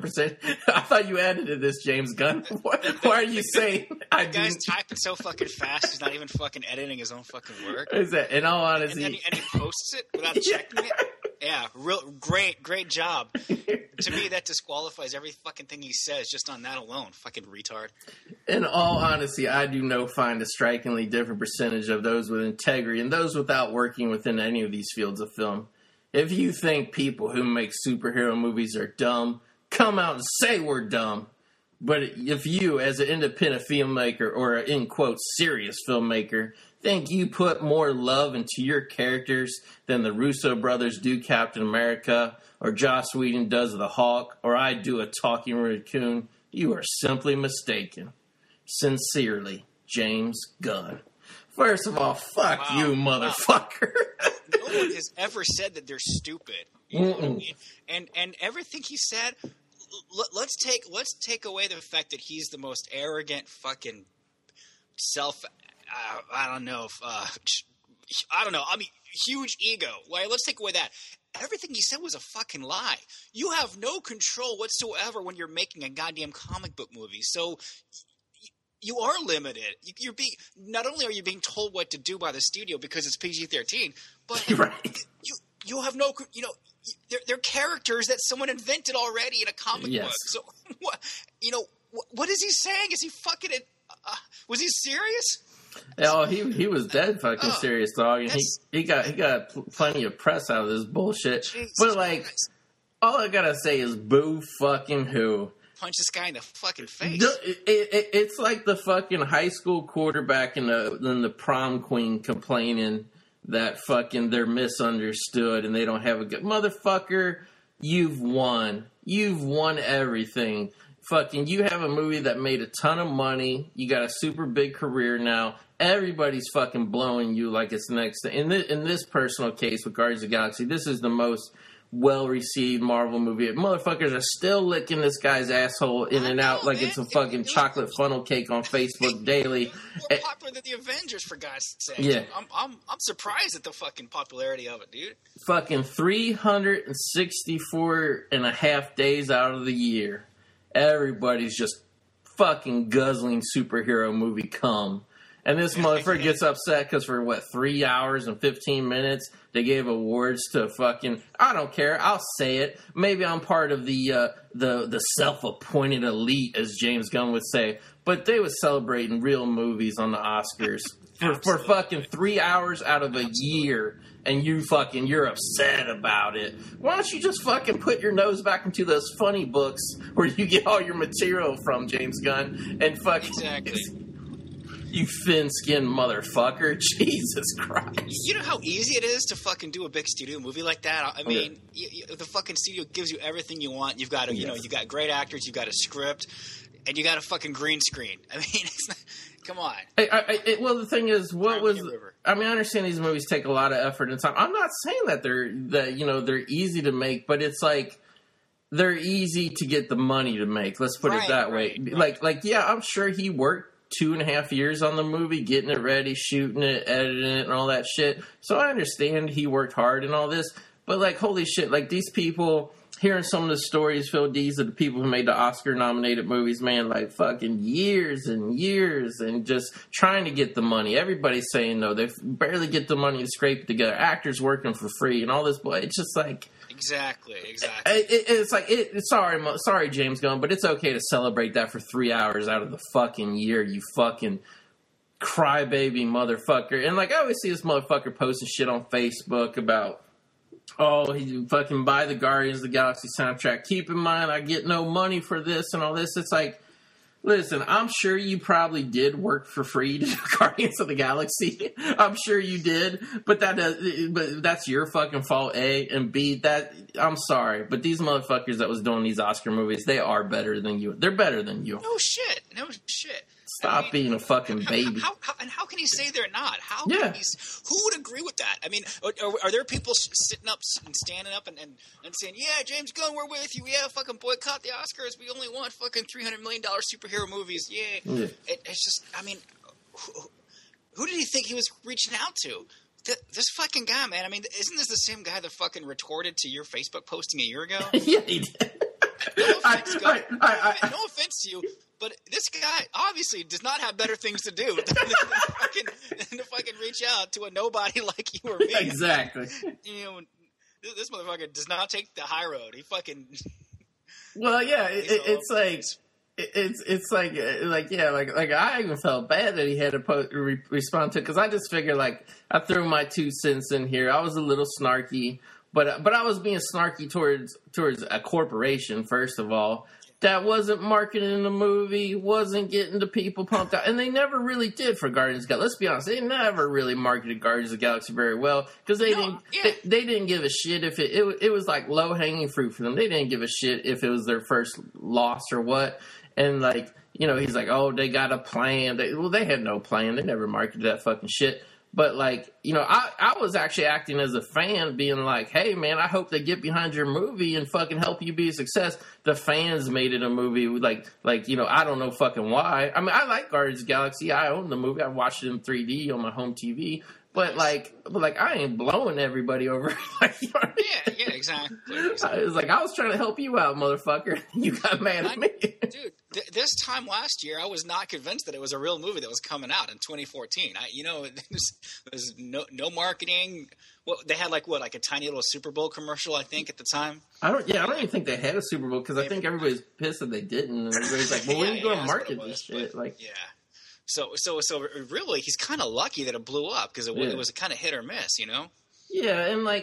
percent. I thought you edited this, James Gunn. Why are you saying? The guy's typing so fucking fast, he's not even fucking editing his own fucking work. Is that, in all honesty? And he posts it without checking it? Yeah, great job. To me, that disqualifies every fucking thing he says just on that alone. Fucking retard. In all honesty, I do know find a strikingly different percentage of those with integrity and those without working within any of these fields of film. If you think people who make superhero movies are dumb, come out and say we're dumb. But if you, as an independent filmmaker or an, in quotes, serious filmmaker, think you put more love into your characters than the Russo brothers do Captain America, or Joss Whedon does the Hulk, or I do a talking raccoon, you are simply mistaken. Sincerely, James Gunn. First of all, fuck you, motherfucker. No one has ever said that they're stupid. You know what I mean? And everything he said, let's take away the fact that he's the most arrogant fucking self. I mean, huge ego. Like, let's take away that. Everything he said was a fucking lie. You have no control whatsoever when you're making a goddamn comic book movie. So you are limited. You're being not only are you being told what to do by the studio because it's PG-13, but right. you have no – they're characters that someone invented already in a comic book. So, what is he saying? Is he fucking? Was he serious? Oh, he was dead fucking serious, dog. And he got plenty of press out of this bullshit. Jesus but like, Christ. All I gotta say is boo fucking who. Punch this guy in the fucking face. It's like the fucking high school quarterback and the prom queen complaining that fucking they're misunderstood and they don't have a good motherfucker. You've won. You've won everything. Fucking, you have a movie that made a ton of money. You got a super big career now. Everybody's fucking blowing you like it's next. In this personal case with Guardians of the Galaxy, this is the most well-received Marvel movie. Motherfuckers are still licking this guy's asshole in and out like it's a fucking chocolate funnel cake on Facebook daily. More popular than the Avengers, for God's sake. Yeah. I'm surprised at the fucking popularity of it, dude. Fucking 364 and a half days out of the year. Everybody's just fucking guzzling superhero movie cum. And this motherfucker gets upset because for, 3 hours and 15 minutes, they gave awards to fucking, I don't care, I'll say it. Maybe I'm part of the self-appointed elite, as James Gunn would say. But they was celebrating real movies on the Oscars for fucking 3 hours out of a year. And you're upset about it. Why don't you just fucking put your nose back into those funny books where you get all your material from, James Gunn, and fucking... Exactly. You thin-skinned motherfucker. Jesus Christ. You know how easy it is to fucking do a big studio movie like that? I mean, the fucking studio gives you everything you want. You've got, you got great actors, you've got a script, and you got a fucking green screen. I mean, it's not, come on. The thing is, I understand these movies take a lot of effort and time. I'm not saying that they're easy to make, but it's like, they're easy to get the money to make. Let's put it that way. Right. Like, I'm sure he worked 2.5 years on the movie, getting it ready, shooting it, editing it, and all that shit. So I understand he worked hard and all this, but like, holy shit, like these people, hearing some of the stories, Phil Dees, of the people who made the Oscar-nominated movies, man, like fucking years and years and just trying to get the money. Everybody's saying, though, they barely get the money to scrape it together. Actors working for free and all this, but it's just like... Exactly. Sorry, James Gunn, but it's okay to celebrate that for 3 hours out of the fucking year, you fucking crybaby motherfucker. And, like, I always see this motherfucker posting shit on Facebook about, oh, he fucking buy the Guardians of the Galaxy soundtrack. Keep in mind, I get no money for this and all this. It's like, listen, I'm sure you probably did work for free to do Guardians of the Galaxy. I'm sure you did, but that's your fucking fault, A, and B, that, I'm sorry, but these motherfuckers that was doing these Oscar movies, they are better than you. They're better than you. No shit. Stop being a fucking baby. How can he say they're not? Who would agree with that? I mean, are there people sitting up and standing up and saying, yeah, James Gunn, we're with you. Yeah, fucking boycott the Oscars. We only want fucking $300 million superhero movies. Yeah. It's just, I mean, who did he think he was reaching out to? This fucking guy, man. I mean, isn't this the same guy that fucking retorted to your Facebook posting a year ago? Yeah, he did. No offense to you, but this guy obviously does not have better things to do than to fucking reach out to a nobody like you or me. Exactly. You know, this motherfucker does not take the high road. He fucking. Well, yeah, it's like I even felt bad that he had to respond to it because I just figured like I threw my 2 cents in here. I was a little snarky. But I was being snarky towards a corporation, first of all, that wasn't marketing the movie, wasn't getting the people pumped out. And they never really did for Guardians of the Galaxy. Let's be honest. They never really marketed Guardians of the Galaxy very well because they didn't give a shit if it was like low-hanging fruit for them. They didn't give a shit if it was their first loss or what. And like, you know, he's like, oh, they got a plan. They had no plan. They never marketed that fucking shit. But, like, you know, I was actually acting as a fan being like, hey, man, I hope they get behind your movie and fucking help you be a success. The fans made it a movie. Like you know, I don't know fucking why. I mean, I like Guardians of the Galaxy. I own the movie. I watched it in 3D on my home TV. But I ain't blowing everybody over. You know what I mean? Yeah, exactly. It's like I was trying to help you out, motherfucker. You got mad at me, dude. This time last year, I was not convinced that it was a real movie that was coming out in 2014. There's no marketing. Well, they had like a tiny little Super Bowl commercial, I think, at the time. I don't even think they had a Super Bowl because I think everybody's pissed that they didn't. And everybody's like, "Well, we ain't going to market this shit." So really, he's kind of lucky that it blew up because it was kind of hit or miss, you know? Yeah, and I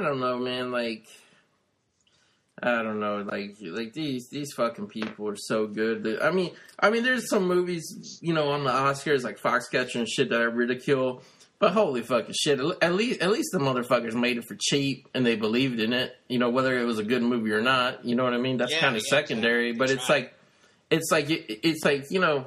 don't know, man. I don't know, these fucking people are so good. I mean, there's some movies, you know, on the Oscars like Foxcatcher and shit that I ridicule, but holy fucking shit! At least the motherfuckers made it for cheap and they believed in it. You know, whether it was a good movie or not, you know what I mean? That's kind of secondary, but it's like, you know.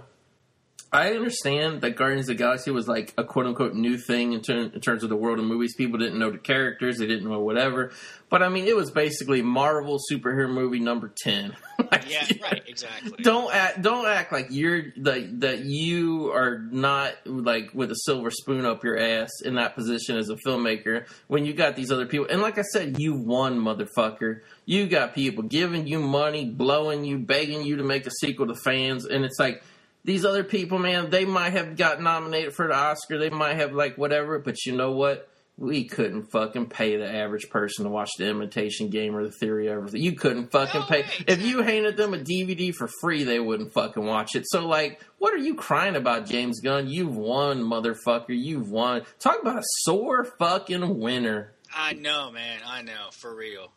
I understand that Guardians of the Galaxy was like a quote-unquote new thing in terms of the world of movies. People didn't know the characters. They didn't know whatever. But, I mean, it was basically Marvel superhero movie number 10. Exactly. Don't act like you're that you are not like with a silver spoon up your ass in that position as a filmmaker when you got these other people. And like I said, you won, motherfucker. You got people giving you money, blowing you, begging you to make a sequel to fans. And it's like, these other people, man, they might have got nominated for the Oscar. They might have, whatever. But you know what? We couldn't fucking pay the average person to watch The Imitation Game or The Theory of Everything. You couldn't fucking pay. If you handed them a DVD for free, they wouldn't fucking watch it. So, what are you crying about, James Gunn? You've won, motherfucker. You've won. Talk about a sore fucking winner. I know, man. I know. For real.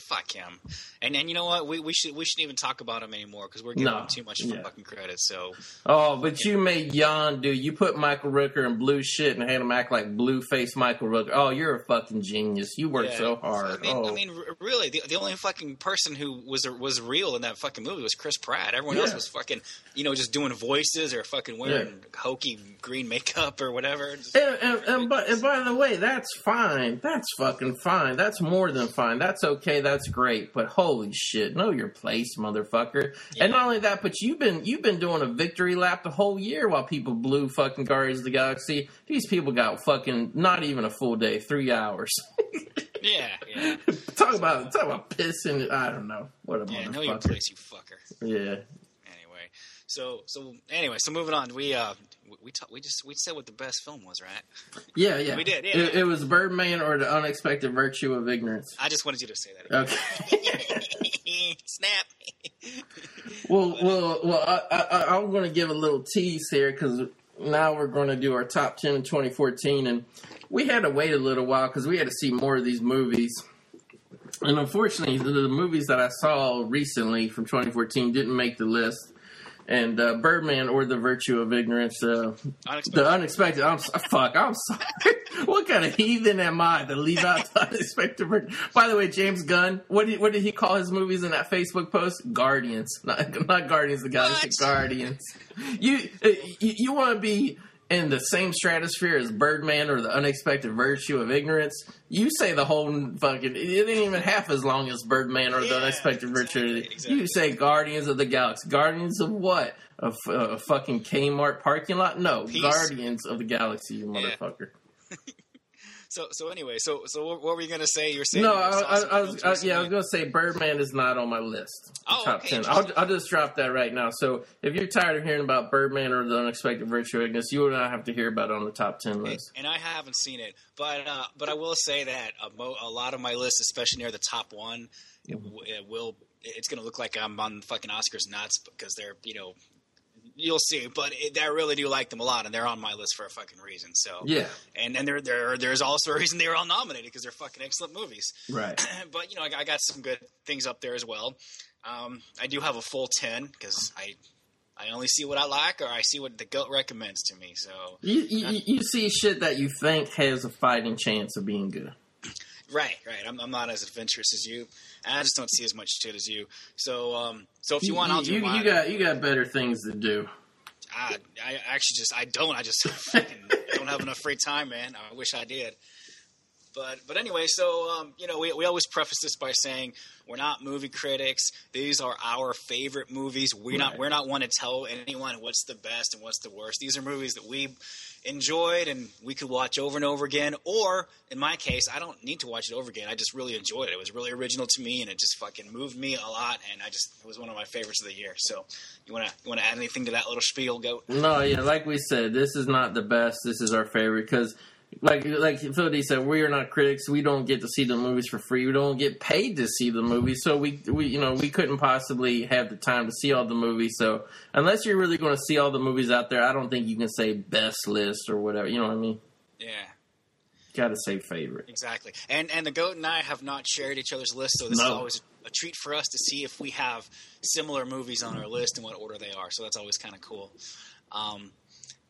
Fuck him. And you know what? We shouldn't even talk about him anymore because we're giving him too much fucking credit. So. Oh, but you made Jan, dude. You put Michael Rooker in blue shit and had him act like blue-faced Michael Rooker. Oh, you're a fucking genius. You worked so hard. Really, the only fucking person who was real in that fucking movie was Chris Pratt. Everyone else was fucking, just doing voices or fucking wearing hokey green makeup or whatever. And by the way, that's fine. That's fucking fine. That's more than fine. That's okay. That's great. But holy shit, know your place, motherfucker. Yeah. And not only that, but you've been doing a victory lap the whole year while people blew fucking Guardians of the Galaxy. These people got fucking not even a full day, 3 hours. Yeah. Talk about pissing. I don't know. What a motherfucker. Know your place, you fucker. Yeah. So moving on, we said what the best film was, right? Yeah. We did. Yeah. It was Birdman or The Unexpected Virtue of Ignorance. I just wanted you to say that again. Okay. Snap. Well. I'm going to give a little tease here because now we're going to do our top 10 in 2014, and we had to wait a little while because we had to see more of these movies. And unfortunately, the movies that I saw recently from 2014 didn't make the list. And Birdman or The Virtue of Ignorance, The Unexpected. I'm sorry. What kind of heathen am I to leave out The Unexpected Virtue? By the way, James Gunn, what did he call his movies in that Facebook post? Guardians, not Guardians of the Galaxy. Guardians. You want to be in the same stratosphere as Birdman or The Unexpected Virtue of Ignorance? You say the whole fucking... It ain't even half as long as Birdman or The Unexpected Virtue. Exactly. You say Guardians of the Galaxy. Guardians of what? A fucking Kmart parking lot? No. Peace. Guardians of the Galaxy, you motherfucker. So anyway, what were you going to say? You were saying... No, I was going to say Birdman is not on my list. Oh, top 10. I'll just drop that right now. So if you're tired of hearing about Birdman or The Unexpected Virtue of Ignorance, you would not have to hear about it on the top 10 list. And I haven't seen it. But I will say that a lot of my list, especially near the top one, it's going to look like I'm on fucking Oscars nuts because they're, you'll see, but I really do like them a lot, and they're on my list for a fucking reason. So yeah, and there's also a reason they were all nominated because they're fucking excellent movies. Right. But I got some good things up there as well. I do have a full 10 because I only see what I like, or I see what the goat recommends to me. So you see shit that you think has a fighting chance of being good. Right. I'm not as adventurous as you. I just don't see as much shit as you. So if you want, I'll do mine. You got better things to do. I actually just don't have enough free time, man. I wish I did. But anyway, so, we always preface this by saying we're not movie critics. These are our favorite movies. We're not one to tell anyone what's the best and what's the worst. These are movies that we enjoyed and we could watch over and over again. Or in my case, I don't need to watch it over again. I just really enjoyed it. It was really original to me and it just fucking moved me a lot. And it was one of my favorites of the year. So you want to add anything to that little spiel, Goat? No, yeah, like we said, this is not the best. This is our favorite because... Like Phil D said, we are not critics. We don't get to see the movies for free. We don't get paid to see the movies, so we couldn't possibly have the time to see all the movies. So unless you're really going to see all the movies out there, I don't think you can say best list or whatever. You know what I mean? Yeah. Got to say favorite. Exactly. And the Goat and I have not shared each other's list, so this is always a treat for us to see if we have similar movies on our list and what order they are. So that's always kind of cool.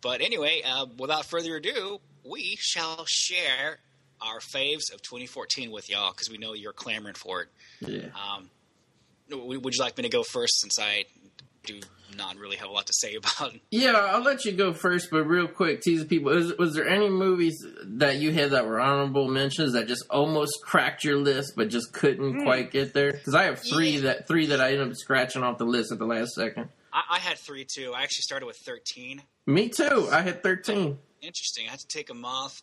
But anyway, without further ado, we shall share our faves of 2014 with y'all because we know you're clamoring for it. Yeah. Would you like me to go first since I do not really have a lot to say about it? Yeah, I'll let you go first, but real quick, tease people. Was there any movies that you had that were honorable mentions that just almost cracked your list but just couldn't quite get there? Because I have three that I ended up scratching off the list at the last second. I had three, too. I actually started with 13. Me, too. I had 13. Interesting. I had to take a month.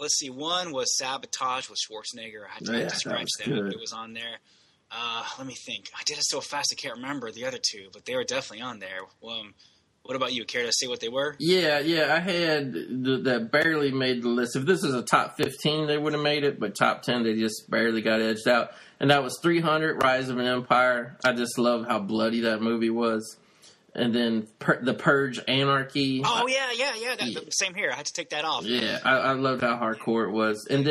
Let's see. One was Sabotage with Schwarzenegger. I had to scratch that. It was on there. Let me think. I did it so fast I can't remember the other two, but they were definitely on there. What about you? Care to say what they were? Yeah. I had that barely made the list. If this is a top 15, they would have made it, but top 10, they just barely got edged out. And that was 300, Rise of an Empire. I just love how bloody that movie was. And then The Purge, Anarchy. Oh, yeah. Same here. I had to take that off. Yeah, I loved how hardcore it was. And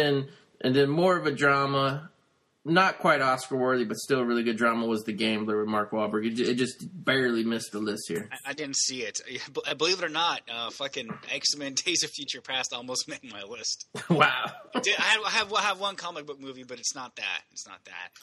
then more of a drama, not quite Oscar-worthy, but still a really good drama, was The Gambler with Mark Wahlberg. It just barely missed the list here. I didn't see it. Believe it or not, fucking X-Men Days of Future Past almost made my list. Wow. I have one comic book movie, but it's not that.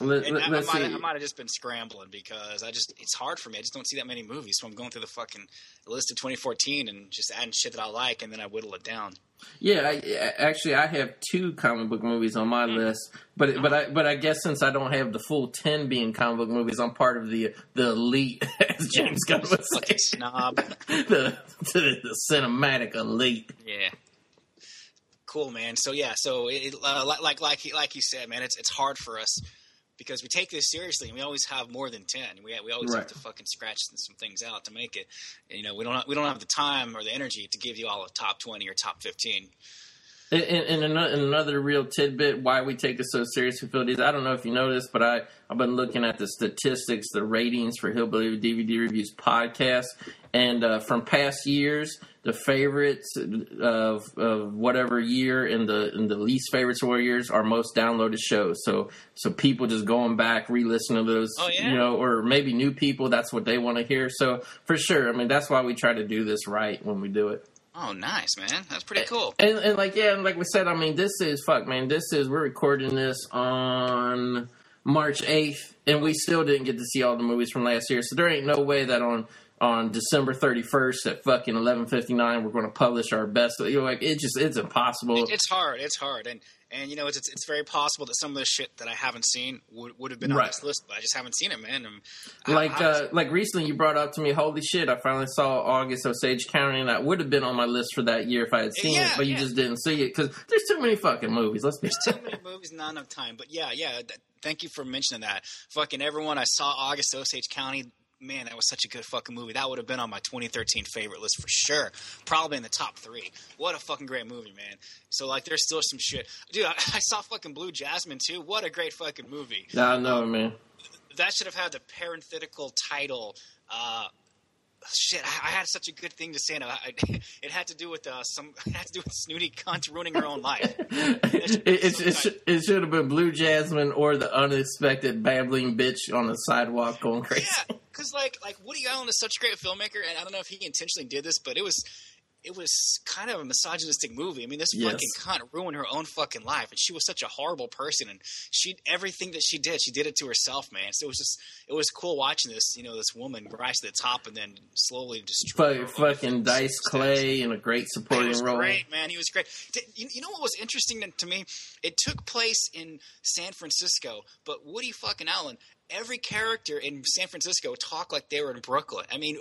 I might have just been scrambling because it's hard for me. I just don't see that many movies, so I'm going through the fucking list of 2014 and just adding shit that I like, and then I whittle it down. Yeah, I have two comic book movies on my list, but I guess since I don't have the full 10 being comic book movies, I'm part of the elite, as James Gunn would say. Snob. the cinematic elite. Yeah. Cool, man. So yeah, like he said, man, it's hard for us because we take this seriously and we always have more than 10. We always have to fucking scratch some things out to make it. And, we don't have the time or the energy to give you all a top 20 or top 15. And another real tidbit why we take this so seriously, Phil, is I don't know if you noticed, but I've been looking at the statistics, the ratings for Hillbilly DVD Reviews podcast, and from past years, the favorites of whatever year and the least favorites of what years are most downloaded shows. So people just going back, re-listening to those, or maybe new people, that's what they want to hear. So for sure, I mean, that's why we try to do this right when we do it. Oh, nice, man. That's pretty cool. And like we said, I mean, we're recording this on March 8th, and we still didn't get to see all the movies from last year. So there ain't no way that on December 31st at fucking 11:59 we're going to publish our best. It's impossible. It's hard. And it's very possible that some of the shit that I haven't seen would have been on this list, but I just haven't seen it, man. Like recently you brought up to me, holy shit, I finally saw August Osage County, and that would have been on my list for that year if I had seen it, but you just didn't see it, because there's too many fucking movies. There's too many movies, not enough time. But thank you for mentioning that. Fucking everyone, I saw August Osage County. Man, that was such a good fucking movie. That would have been on my 2013 favorite list for sure. Probably in the top 3. What a fucking great movie, man. So, there's still some shit. Dude, I saw fucking Blue Jasmine, too. What a great fucking movie. Yeah, I know, man. That should have had the parenthetical title. Shit, I had such a good thing to say. It had to do with snooty cunt ruining her own life. It should have been Blue Jasmine or the unexpected babbling bitch on the sidewalk going crazy. Yeah, because Woody Allen is such a great filmmaker, and I don't know if he intentionally did this, but it was it was kind of a misogynistic movie. I mean, this fucking cunt ruined her own fucking life, and she was such a horrible person. And everything that she did it to herself, man. So it was cool watching this, you know, this woman rise to the top and then slowly destroy. Fucking Dice Clay in a great supporting role. Great, man. He was great. You know what was interesting to me? It took place in San Francisco, but Woody fucking Allen. Every character in San Francisco talked like they were in Brooklyn. I mean,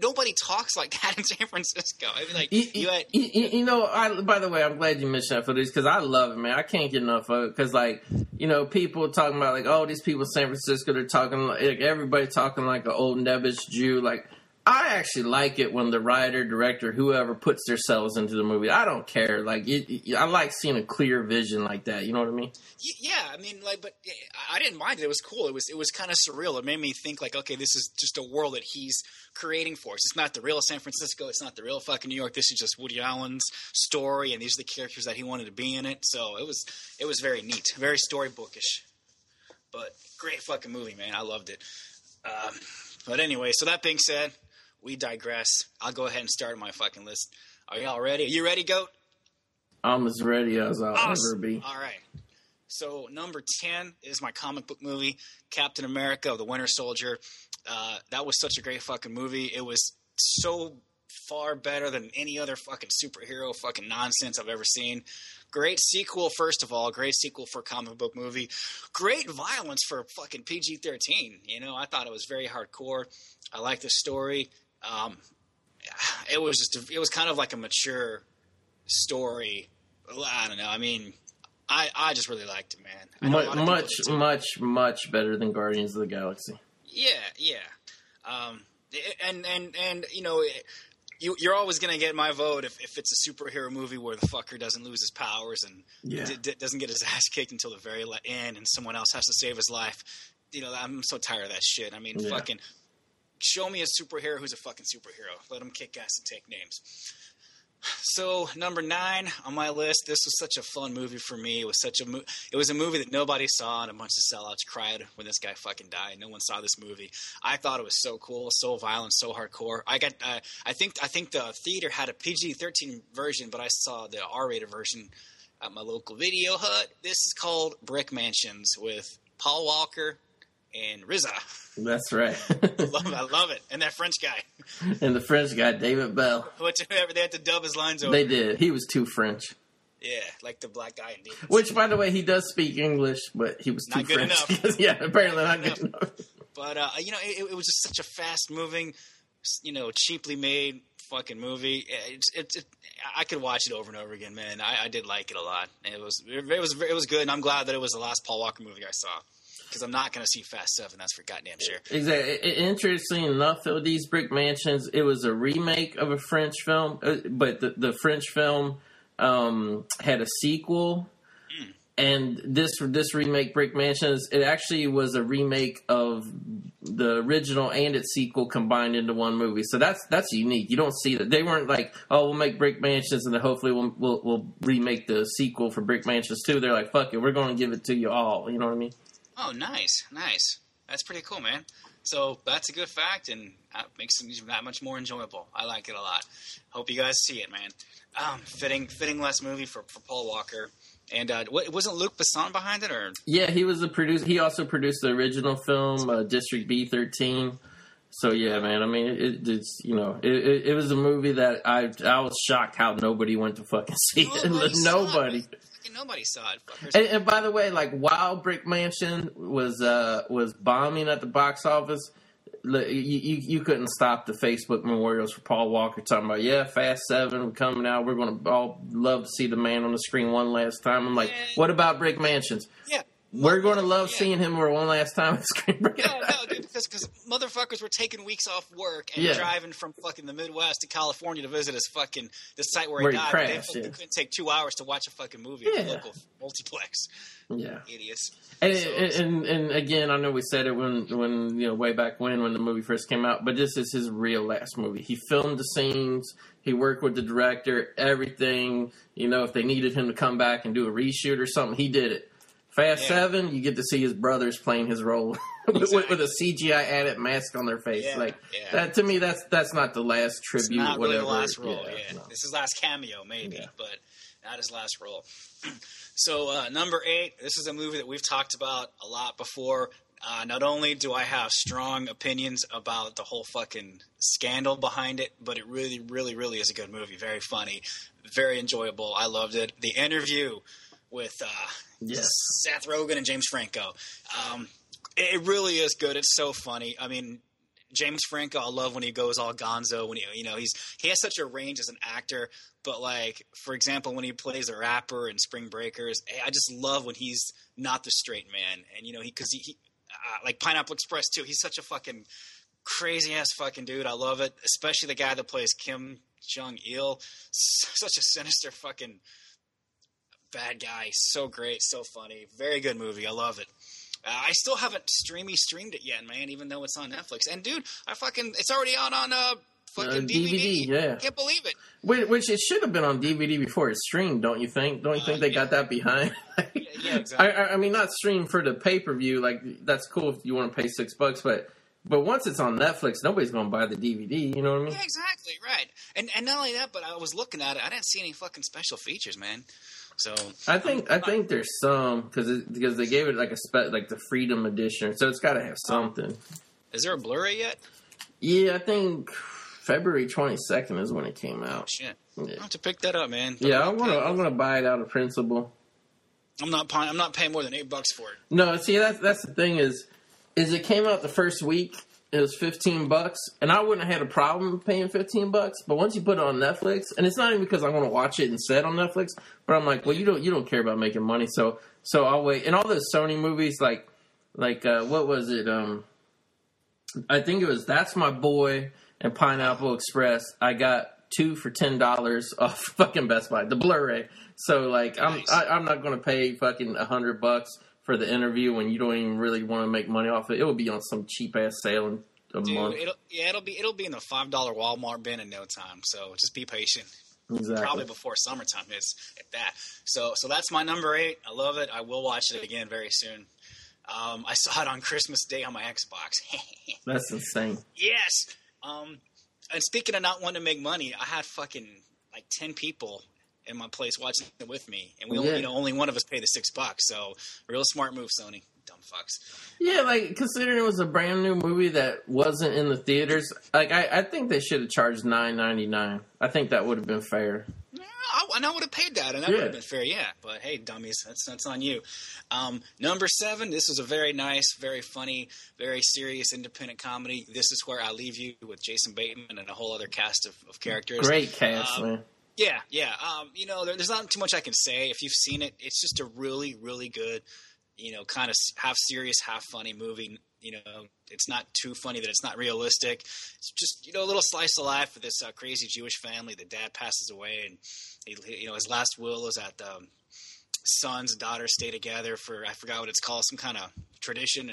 nobody talks like that in San Francisco. I mean, like by the way, I'm glad you mentioned that footage because I love it, man. I can't get enough of it because, like, you know, people talking about like, oh, these people in San Francisco, they're talking like everybody talking like an old nebbish Jew. Like, I actually like it when the writer, director, whoever puts themselves into the movie. I don't care. Like, I like seeing a clear vision like that. You know what I mean? Yeah, I mean, like, but I didn't mind it. It was cool. It was kind of surreal. It made me think, like, okay, this is just a world that he's creating for us. It's not the real San Francisco. It's not the real fucking New York. This is just Woody Allen's story, and these are the characters that he wanted to be in it. So it was very neat, very storybookish, but great fucking movie, man. I loved it. But anyway, so that being said, we digress. I'll go ahead and start my fucking list. Are y'all ready? Are you ready, Goat? I'm as ready as I'll ever be. All right. So number 10 is my comic book movie, Captain America: The Winter Soldier. That was such a great fucking movie. It was so far better than any other fucking superhero fucking nonsense I've ever seen. Great sequel, first of all. Great sequel for a comic book movie. Great violence for fucking PG-13. You know, I thought it was very hardcore. I liked the story. It was kind of like a mature story. I don't know. I mean, I just really liked it, man. Much better than Guardians of the Galaxy. Yeah. And you know. You're always going to get my vote if it's a superhero movie where the fucker doesn't lose his powers and doesn't get his ass kicked until the very end and someone else has to save his life. You know, I'm so tired of that shit. I mean, fucking show me a superhero who's a fucking superhero. Let him kick ass and take names. So number 9 on my list, this was such a fun movie for me. It was a movie that nobody saw, and a bunch of sellouts cried when this guy fucking died. No one saw this movie. I thought it was so cool, so violent, so hardcore. I think the theater had a PG-13 version, but I saw the R-rated version at my local video hut. This is called Brick Mansions with Paul Walker and RZA. That's right. I love it. And that French guy. And the French guy, David Bell. Whatever, they had to dub his lines over. They did. He was too French. Yeah, like the black guy in Demons. Which, by the way, he does speak English, but he was too French. Not good enough. Yeah, apparently not good enough. But, you know, it was just such a fast-moving, you know, cheaply made fucking movie. I could watch it over and over again, man. I did like it a lot. It was good, and I'm glad that it was the last Paul Walker movie I saw. Because I'm not going to see Fast 7, that's for goddamn sure. Exactly. Interestingly enough, though, these Brick Mansions, it was a remake of a French film, but the French film had a sequel. Mm. And this remake, Brick Mansions, it actually was a remake of the original and its sequel combined into one movie. So that's unique. You don't see that. They weren't like, oh, we'll make Brick Mansions and then hopefully we'll remake the sequel for Brick Mansions 2. They're like, fuck it, we're going to give it to you all. You know what I mean? Oh, nice. That's pretty cool, man. So that's a good fact, and that makes it that much more enjoyable. I like it a lot. Hope you guys see it, man. Fitting last movie for Paul Walker. And wasn't Luc Besson behind it? Or yeah, he was the producer. He also produced the original film, District B13. So yeah, man. I mean, it's you know, it was a movie that I was shocked how nobody went to fucking see it. Nobody. Nobody saw it. And by the way, like while Brick Mansion was bombing at the box office, you couldn't stop the Facebook memorials for Paul Walker talking about, yeah, Fast 7 coming out. We're going to all love to see the man on the screen one last time. I'm like, yeah, what about Brick Mansions? Yeah. We're going to love seeing him for one last time on the screen. No, dude, because motherfuckers were taking weeks off work and driving from fucking the Midwest to California to visit his fucking the site where he died. Crashed, they couldn't take 2 hours to watch a fucking movie at the local multiplex. Yeah, idiots. And again, I know we said it when you know way back when the movie first came out, but this is his real last movie. He filmed the scenes. He worked with the director. Everything. You know, if they needed him to come back and do a reshoot or something, he did it. Fast 7, you get to see his brothers playing his role with a CGI added mask on their face. That to me, that's not the last tribute. It's not really the last role. No. It's his last cameo, maybe, but not his last role. So number 8, this is a movie that we've talked about a lot before. Not only do I have strong opinions about the whole fucking scandal behind it, but it really, really, really is a good movie. Very funny, very enjoyable. I loved it. The Interview with Seth Rogen and James Franco. It really is good. It's so funny. I mean, James Franco, I love when he goes all gonzo. When he has such a range as an actor. But like, for example, when he plays a rapper in Spring Breakers, I just love when he's not the straight man. And like Pineapple Express too. He's such a fucking crazy ass fucking dude. I love it, especially the guy that plays Kim Jong Il. Such a sinister fucking bad guy. So great, so funny. Very good movie. I love it. I still haven't streamed it yet, man. Even though it's on Netflix. And dude, it's already out on fucking DVD. Yeah, I can't believe it. Which it should have been on DVD before it streamed. Don't you think? Don't you think they got that behind? Yeah, exactly. I mean, not stream for the pay-per-view. Like, that's cool if you want to pay $6, but once it's on Netflix, nobody's going to buy the DVD. You know what I mean? Yeah, exactly. Right. And not only that, but I was looking at it. I didn't see any fucking special features, man. So I think there's some because they gave it like like the Freedom Edition, so it's got to have something. Is there a Blu-ray yet? Yeah, I think February 22nd is when it came out. Oh, shit, yeah. I'll have to pick that up, man. I'm gonna buy it out of principle. I'm not paying more than $8 for it. No, see, that's the thing is it came out the first week. It was $15, and I wouldn't have had a problem paying $15. But once you put it on Netflix, and it's not even because I want to watch it and set on Netflix, but I'm like, well, you don't care about making money, so I'll wait. And all those Sony movies, like what was it? I think it was That's My Boy and Pineapple Express. I got 2 for $10 off fucking Best Buy, the Blu-ray. So, like, I'm not going to pay fucking $100 for The Interview when you don't even really want to make money off it. It will be on some cheap-ass sale in a month. It'll be in the $5 Walmart bin in no time. So, just be patient. Exactly. Probably before summertime is at that. So that's my number 8. I love it. I will watch it again very soon. I saw it on Christmas Day on my Xbox. That's insane. Yes. And speaking of not wanting to make money, I had fucking like 10 people in my place watching it with me, and we only one of us paid the $6. So, real smart move, Sony. Dumb fucks. Yeah, like considering it was a brand new movie that wasn't in the theaters, like I think they should have charged $9.99. I think that would have been fair. And I would have paid that, and that would have been fair, yeah. But hey, dummies, that's on you. Number 7, this was a very nice, very funny, very serious independent comedy. This Is Where I Leave You with Jason Bateman and a whole other cast of characters. Great cast, man. Yeah. There's not too much I can say. If you've seen it, it's just a really, really good, kind of half serious, half funny movie. It's not too funny that it's not realistic. It's just, a little slice of life for this crazy Jewish family. The dad passes away, and he his last will is that the sons and daughters stay together for, I forgot what it's called, some kind of tradition,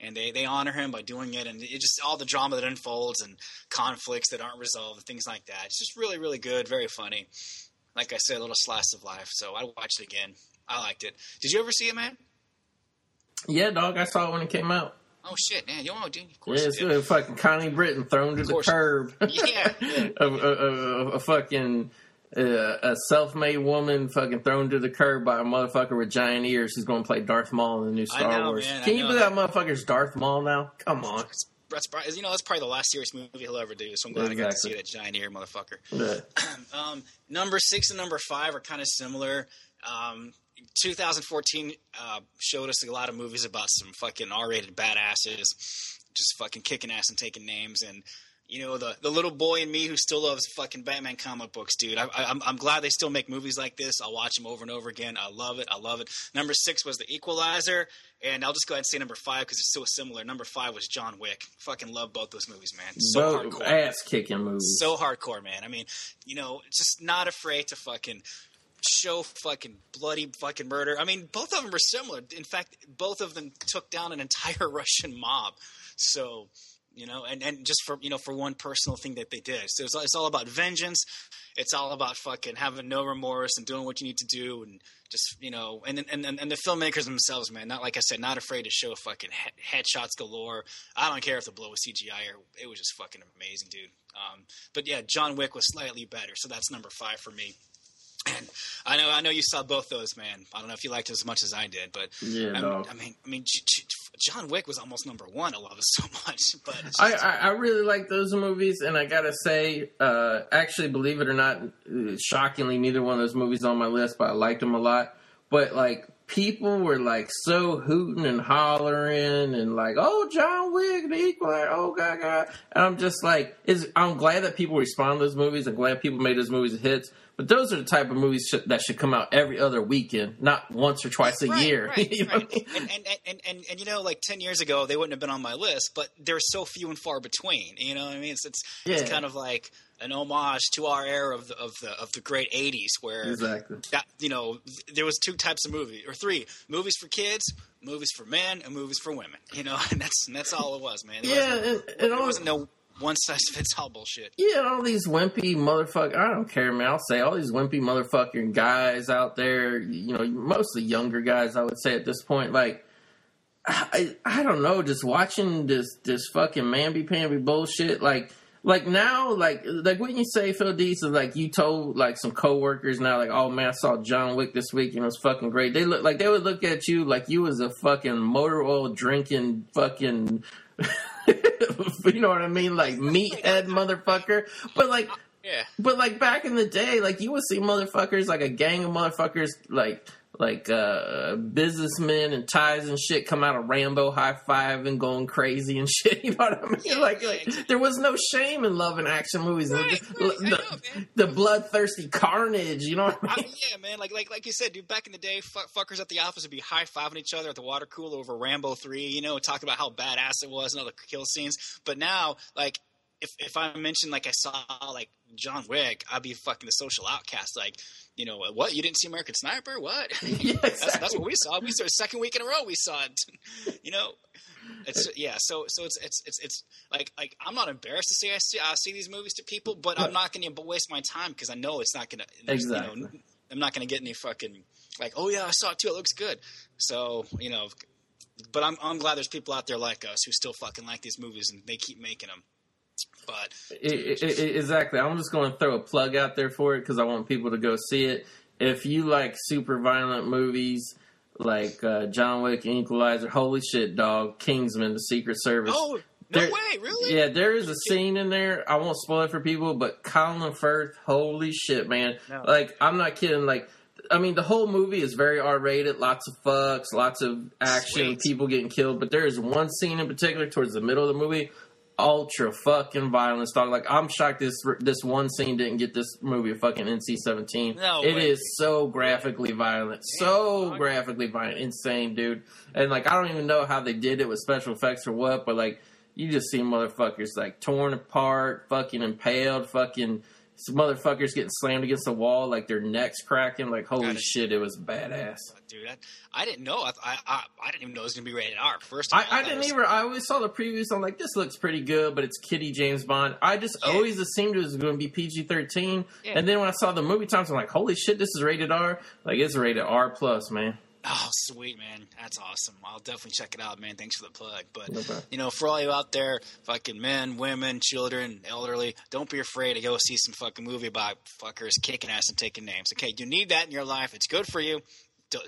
and they honor him by doing it. And it just all the drama that unfolds and conflicts that aren't resolved and things like that. It's just really, really good. Very funny. Like I said, a little slice of life. So I watched it again. I liked it. Did you ever see it, man? Yeah, dog. I saw it when it came out. Oh, shit, man. You all do. Of course. Yeah, it's really fucking Connie Britton thrown to the curb. Yeah. A fucking a self-made woman fucking thrown to the curb by a motherfucker with giant ears who's going to play Darth Maul in the new Star Wars. Man, Can you believe that motherfucker's Darth Maul now? Come on. That's probably the last serious movie he'll ever do, so I'm glad I got to see that giant ear motherfucker. Yeah. Number 6 and number 5 are kind of similar. 2014 showed us a lot of movies about some fucking R-rated badasses just fucking kicking ass and taking names, and the little boy in me who still loves fucking Batman comic books, dude. I'm glad they still make movies like this. I'll watch them over and over again. I love it. Number 6 was The Equalizer, and I'll just go ahead and say number 5 because it's so similar. Number 5 was John Wick. Fucking love both those movies, man. Hardcore. Ass-kicking movies. So hardcore, man. I mean, just not afraid to fucking show fucking bloody fucking murder. I mean, both of them are similar. In fact, both of them took down an entire Russian mob. So you know, and just for, you know, for one personal thing that they did. So it's all about vengeance. It's all about fucking having no remorse and doing what you need to do, and just, you know, and the filmmakers themselves, man, not, like I said, not afraid to show fucking headshots galore. I don't care if the blow was CGI or it was just fucking amazing, dude. But yeah, John Wick was slightly better, so that's number 5 for me. And I know you saw both those, man. I don't know if you liked it as much as I did, but yeah, I mean, John Wick was almost number 1. I love it so much, but just... I really like those movies, and I gotta say, actually, believe it or not, shockingly, neither one of those movies on my list, but I liked them a lot. But like, people were like so hooting and hollering and like, oh, John Wick, the Equalizer, oh God, and I'm just like, I'm glad that people respond to those movies. I'm glad people made those movies hits. But those are the type of movies that should come out every other weekend, not once or twice a year. Right, you know right. I mean? And you know, like 10 years ago, they wouldn't have been on my list, but they're so few and far between. You know what I mean? It's kind of like an homage to our era of the great 80s, where that, you know, there was 2 types of movies, or 3 movies for kids, movies for men, and movies for women. You know, and that's all it was, man. There wasn't one size fits all bullshit. Yeah, all these wimpy motherfucker. I don't care, man. I'll say all these wimpy motherfucking guys out there. You know, mostly younger guys. I would say at this point, like, I don't know. Just watching this fucking mamby-pamby bullshit. Like now, like when you say Phil Deese, like you told like some coworkers now, like, oh man, I saw John Wick this week and it was fucking great. They would look at you like you was a fucking motor oil drinking fucking. You know what I mean? Like meathead motherfucker. But like, yeah. But like back in the day, like you would see motherfuckers, like a gang of motherfuckers, like businessmen and ties and shit come out of Rambo high five and going crazy and shit. You know what I mean? Yeah, like there was no shame in loving action movies. Right, the bloodthirsty carnage. You know what I mean? Yeah, man. Like you said, dude, back in the day, fuckers at the office would be high fiving each other at the water cooler over Rambo 3, you know, and talking about how badass it was and all the kill scenes. But now, like, if I mentioned, like, I saw, like, John Wick, I'd be fucking the social outcast. Like, you know, what? You didn't see American Sniper? What? Yeah, exactly. That's what we saw. We saw the second week in a row we saw it. You know? It's, yeah, so it's like I'm not embarrassed to say I see these movies to people, but I'm not going to waste my time because I know it's not going to – exactly. You know, I'm not going to get any fucking – like, oh, yeah, I saw it too. It looks good. So, you know – but I'm glad there's people out there like us who still fucking like these movies and they keep making them. But exactly. I'm just going to throw a plug out there for it because I want people to go see it. If you like super violent movies like John Wick, Equalizer, holy shit, dog, Kingsman, The Secret Service. Oh, no way, really? Yeah, there is a scene in there. I won't spoil it for people, but Colin Firth, holy shit, man. No. Like, I'm not kidding. Like, I mean, the whole movie is very R-rated, lots of fucks, lots of action, sweet. People getting killed. But there is one scene in particular towards the middle of the movie. Ultra fucking violence, dog. Like, I'm shocked this one scene didn't get this movie a fucking NC-17. No, it way. Is so graphically violent, so graphically violent, insane, dude. And like, I don't even know how they did it with special effects or what, but like, you just see motherfuckers like torn apart, fucking impaled, fucking motherfuckers getting slammed against the wall, like their necks cracking. Like, holy shit, it was badass, dude. I didn't know. I didn't even know it was gonna be rated R. First, of all, I didn't either. I always saw the previews. I'm like, this looks pretty good, but it's Kitty James Bond. I just always assumed it was gonna be PG-13. Yeah. And then when I saw the movie times, I'm like, holy shit, this is rated R. Like, it's rated R+, man. Oh, sweet, man. That's awesome. I'll definitely check it out, man. Thanks for the plug. But, you know, for all you out there, fucking men, women, children, elderly, don't be afraid to go see some fucking movie about fuckers kicking ass and taking names. Okay, you need that in your life. It's good for you.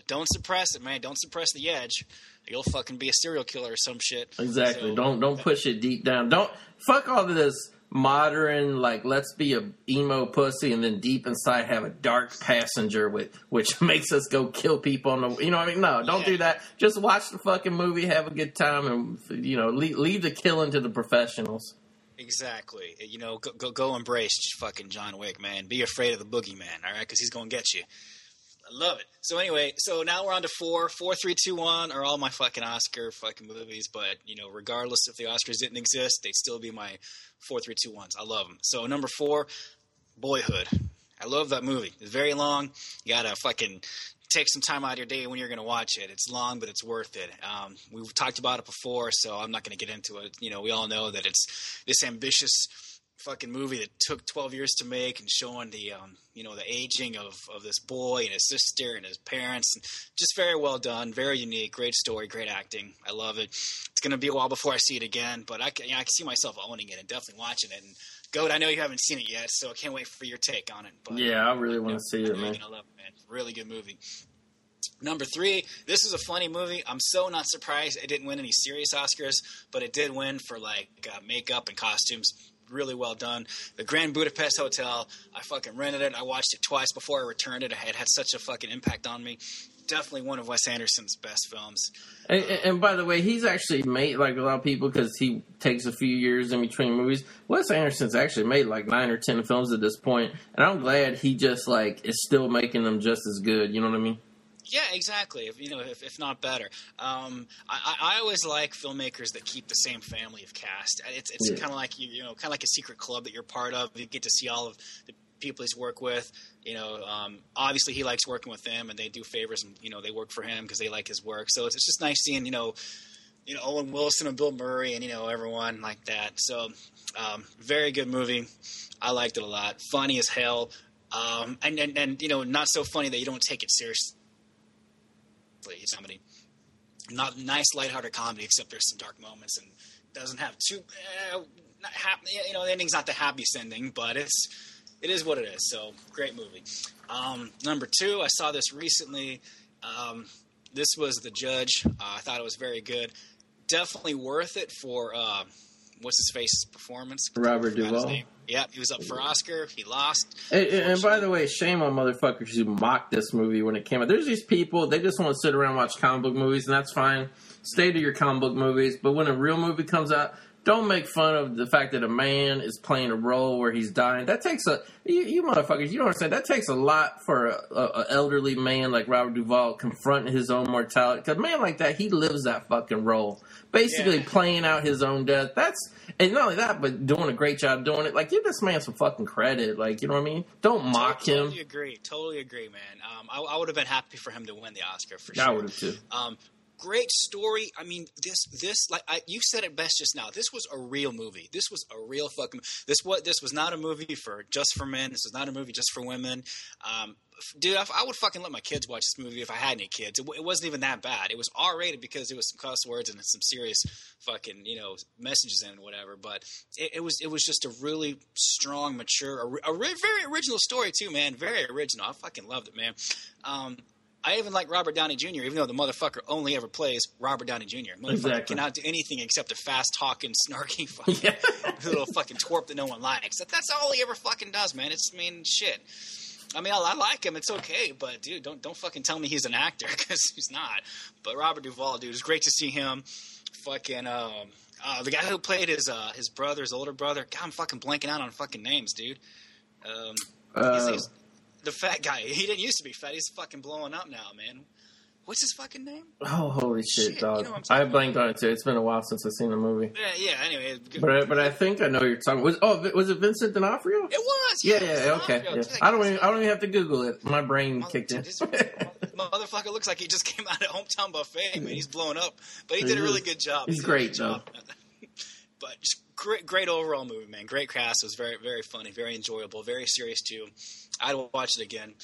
Don't suppress it, man. Don't suppress the edge. You'll fucking be a serial killer or some shit. Exactly. So, don't push it deep down. Don't fuck all of this modern, like, let's be a emo pussy and then deep inside have a dark passenger which makes us go kill people on the, you know what I mean? No, don't do that. Just watch the fucking movie, have a good time, and, you know, leave the killing to the professionals. Exactly. You know, go embrace fucking John Wick, man. Be afraid of the boogeyman, all right? Because he's going to get you. I love it. So anyway, so now we're on to 4. 4, 3, 2, 1 are all my fucking Oscar fucking movies. But, you know, regardless if the Oscars didn't exist, they'd still be my 4, 3, 2, 1s. I love them. So number 4, Boyhood. I love that movie. It's very long. You got to fucking take some time out of your day when you're going to watch it. It's long, but it's worth it. We've talked about it before, so I'm not going to get into it. You know, we all know that it's this ambitious fucking movie that took 12 years to make, and showing the, you know, the aging of this boy and his sister and his parents. Just very well done, very unique, great story, great acting. I love it. It's going to be a while before I see it again, but I can see myself owning it and definitely watching it. And Goat, I know you haven't seen it yet, so I can't wait for your take on it. But yeah, I really want to see it, man. Gonna love it, man. Really good movie. Number 3, this is a funny movie. I'm so not surprised it didn't win any serious Oscars, but it did win for like makeup and costumes. Really well done. The Grand Budapest Hotel, I fucking rented it. I watched it twice before I returned it. It had such a fucking impact on me. Definitely one of Wes Anderson's best films. And by the way, he's actually made, like a lot of people, because he takes a few years in between movies. Wes Anderson's actually made like 9 or 10 films at this point, and I'm glad he just like is still making them just as good. You know what I mean? Yeah, exactly. If, you know, if not better. I always like filmmakers that keep the same family of cast. It's kind of like kind of like a secret club that you're part of. You get to see all of the people he's worked with. You know, obviously he likes working with them, and they do favors, and you know they work for him because they like his work. So it's just nice seeing you know Owen Wilson and Bill Murray and everyone like that. So very good movie. I liked it a lot. Funny as hell, and not so funny that you don't take it seriously. It's comedy, not nice, lighthearted comedy. Except there's some dark moments, and doesn't have too. Not happy, the ending's not the happiest ending, but it is what it is. So great movie. Number 2, I saw this recently. This was The Judge. I thought it was very good. Definitely worth it for what's his face's performance. Robert Duvall. Yeah, he was up for Oscar. He lost. And by the way, shame on motherfuckers who mocked this movie when it came out. There's these people, they just want to sit around and watch comic book movies, and that's fine. Stay to your comic book movies. But when a real movie comes out, don't make fun of the fact that a man is playing a role where he's dying. That takes you motherfuckers, you don't understand. That takes a lot for an elderly man like Robert Duvall confronting his own mortality. Because a man like that, he lives that fucking role. Basically playing out his own death. That's, and not only that, but doing a great job doing it. Like, give this man some fucking credit. Like, you know what I mean? Don't mock him. Totally agree, man. I would have been happy for him to win the Oscar for sure. I would have too. Great story. I mean, you said it best just now. This was a real movie. This was a real fucking. This was not a movie just for men. This was not a movie just for women. Dude, I would fucking let my kids watch this movie if I had any kids. It wasn't even that bad. It was R-rated because it was some cuss words and some serious fucking messages in it, whatever. But it was just a really strong, mature, a very original story too, man. Very original. I fucking loved it, man. I even like Robert Downey Jr., even though the motherfucker only ever plays Robert Downey Jr. Motherfucker cannot do anything except a fast-talking, snarky fucking little fucking twerp that no one likes. That's all he ever fucking does, man. Shit. I like him. It's okay, but, dude, don't fucking tell me he's an actor because he's not. But Robert Duvall, dude, it's great to see him fucking the guy who played his older brother. God, I'm fucking blanking out on fucking names, dude. The fat guy. He didn't used to be fat. He's fucking blowing up now, man. What's his fucking name? Oh, holy shit, dog. I blanked on it, too. It's been a while since I've seen the movie. Yeah, anyway. But I think I know you're talking. Was it Vincent D'Onofrio? It was. Yeah, okay. Yeah. I don't even have to Google it. My brain kicked in. Motherfucker looks like he just came out of Hometown Buffet, man. He's blown up. But he did a really good job. He's great, though. But just great overall movie, man. Great cast. It was very, very funny, very enjoyable, very serious, too. I'd watch it again.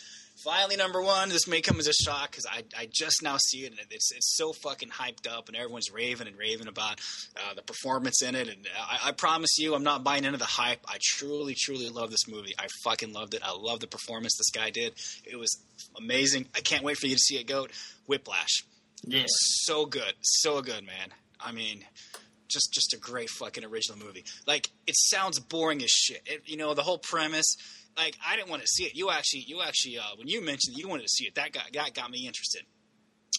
Finally, number 1. This may come as a shock because I just now see it, and it's so fucking hyped up, and everyone's raving about the performance in it. And I promise you, I'm not buying into the hype. I truly love this movie. I fucking loved it. I love the performance this guy did. It was amazing. I can't wait for you to see it, Goat. Whiplash. Yeah. So good, man. I mean, just a great fucking original movie. Like, it sounds boring as shit. The whole premise. Like, I didn't want to see it. You actually, when you mentioned you wanted to see it, that got me interested.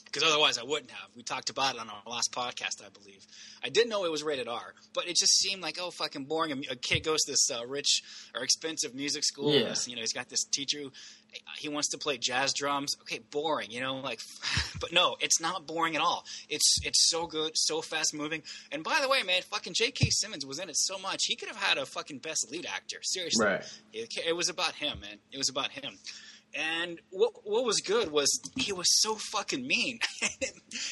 Because otherwise I wouldn't have. We talked about it on our last podcast, I believe. I didn't know it was rated R, but it just seemed like, oh, fucking boring. A kid goes to this rich or expensive music school. Yeah. He's got this teacher who he wants to play jazz drums. Okay, boring, but no, it's not boring at all. It's so good, so fast moving. And by the way, man, fucking J.K. Simmons was in it so much. He could have had a fucking best lead actor. Seriously. Right. It was about him, man. It was about him. And what was good was he was so fucking mean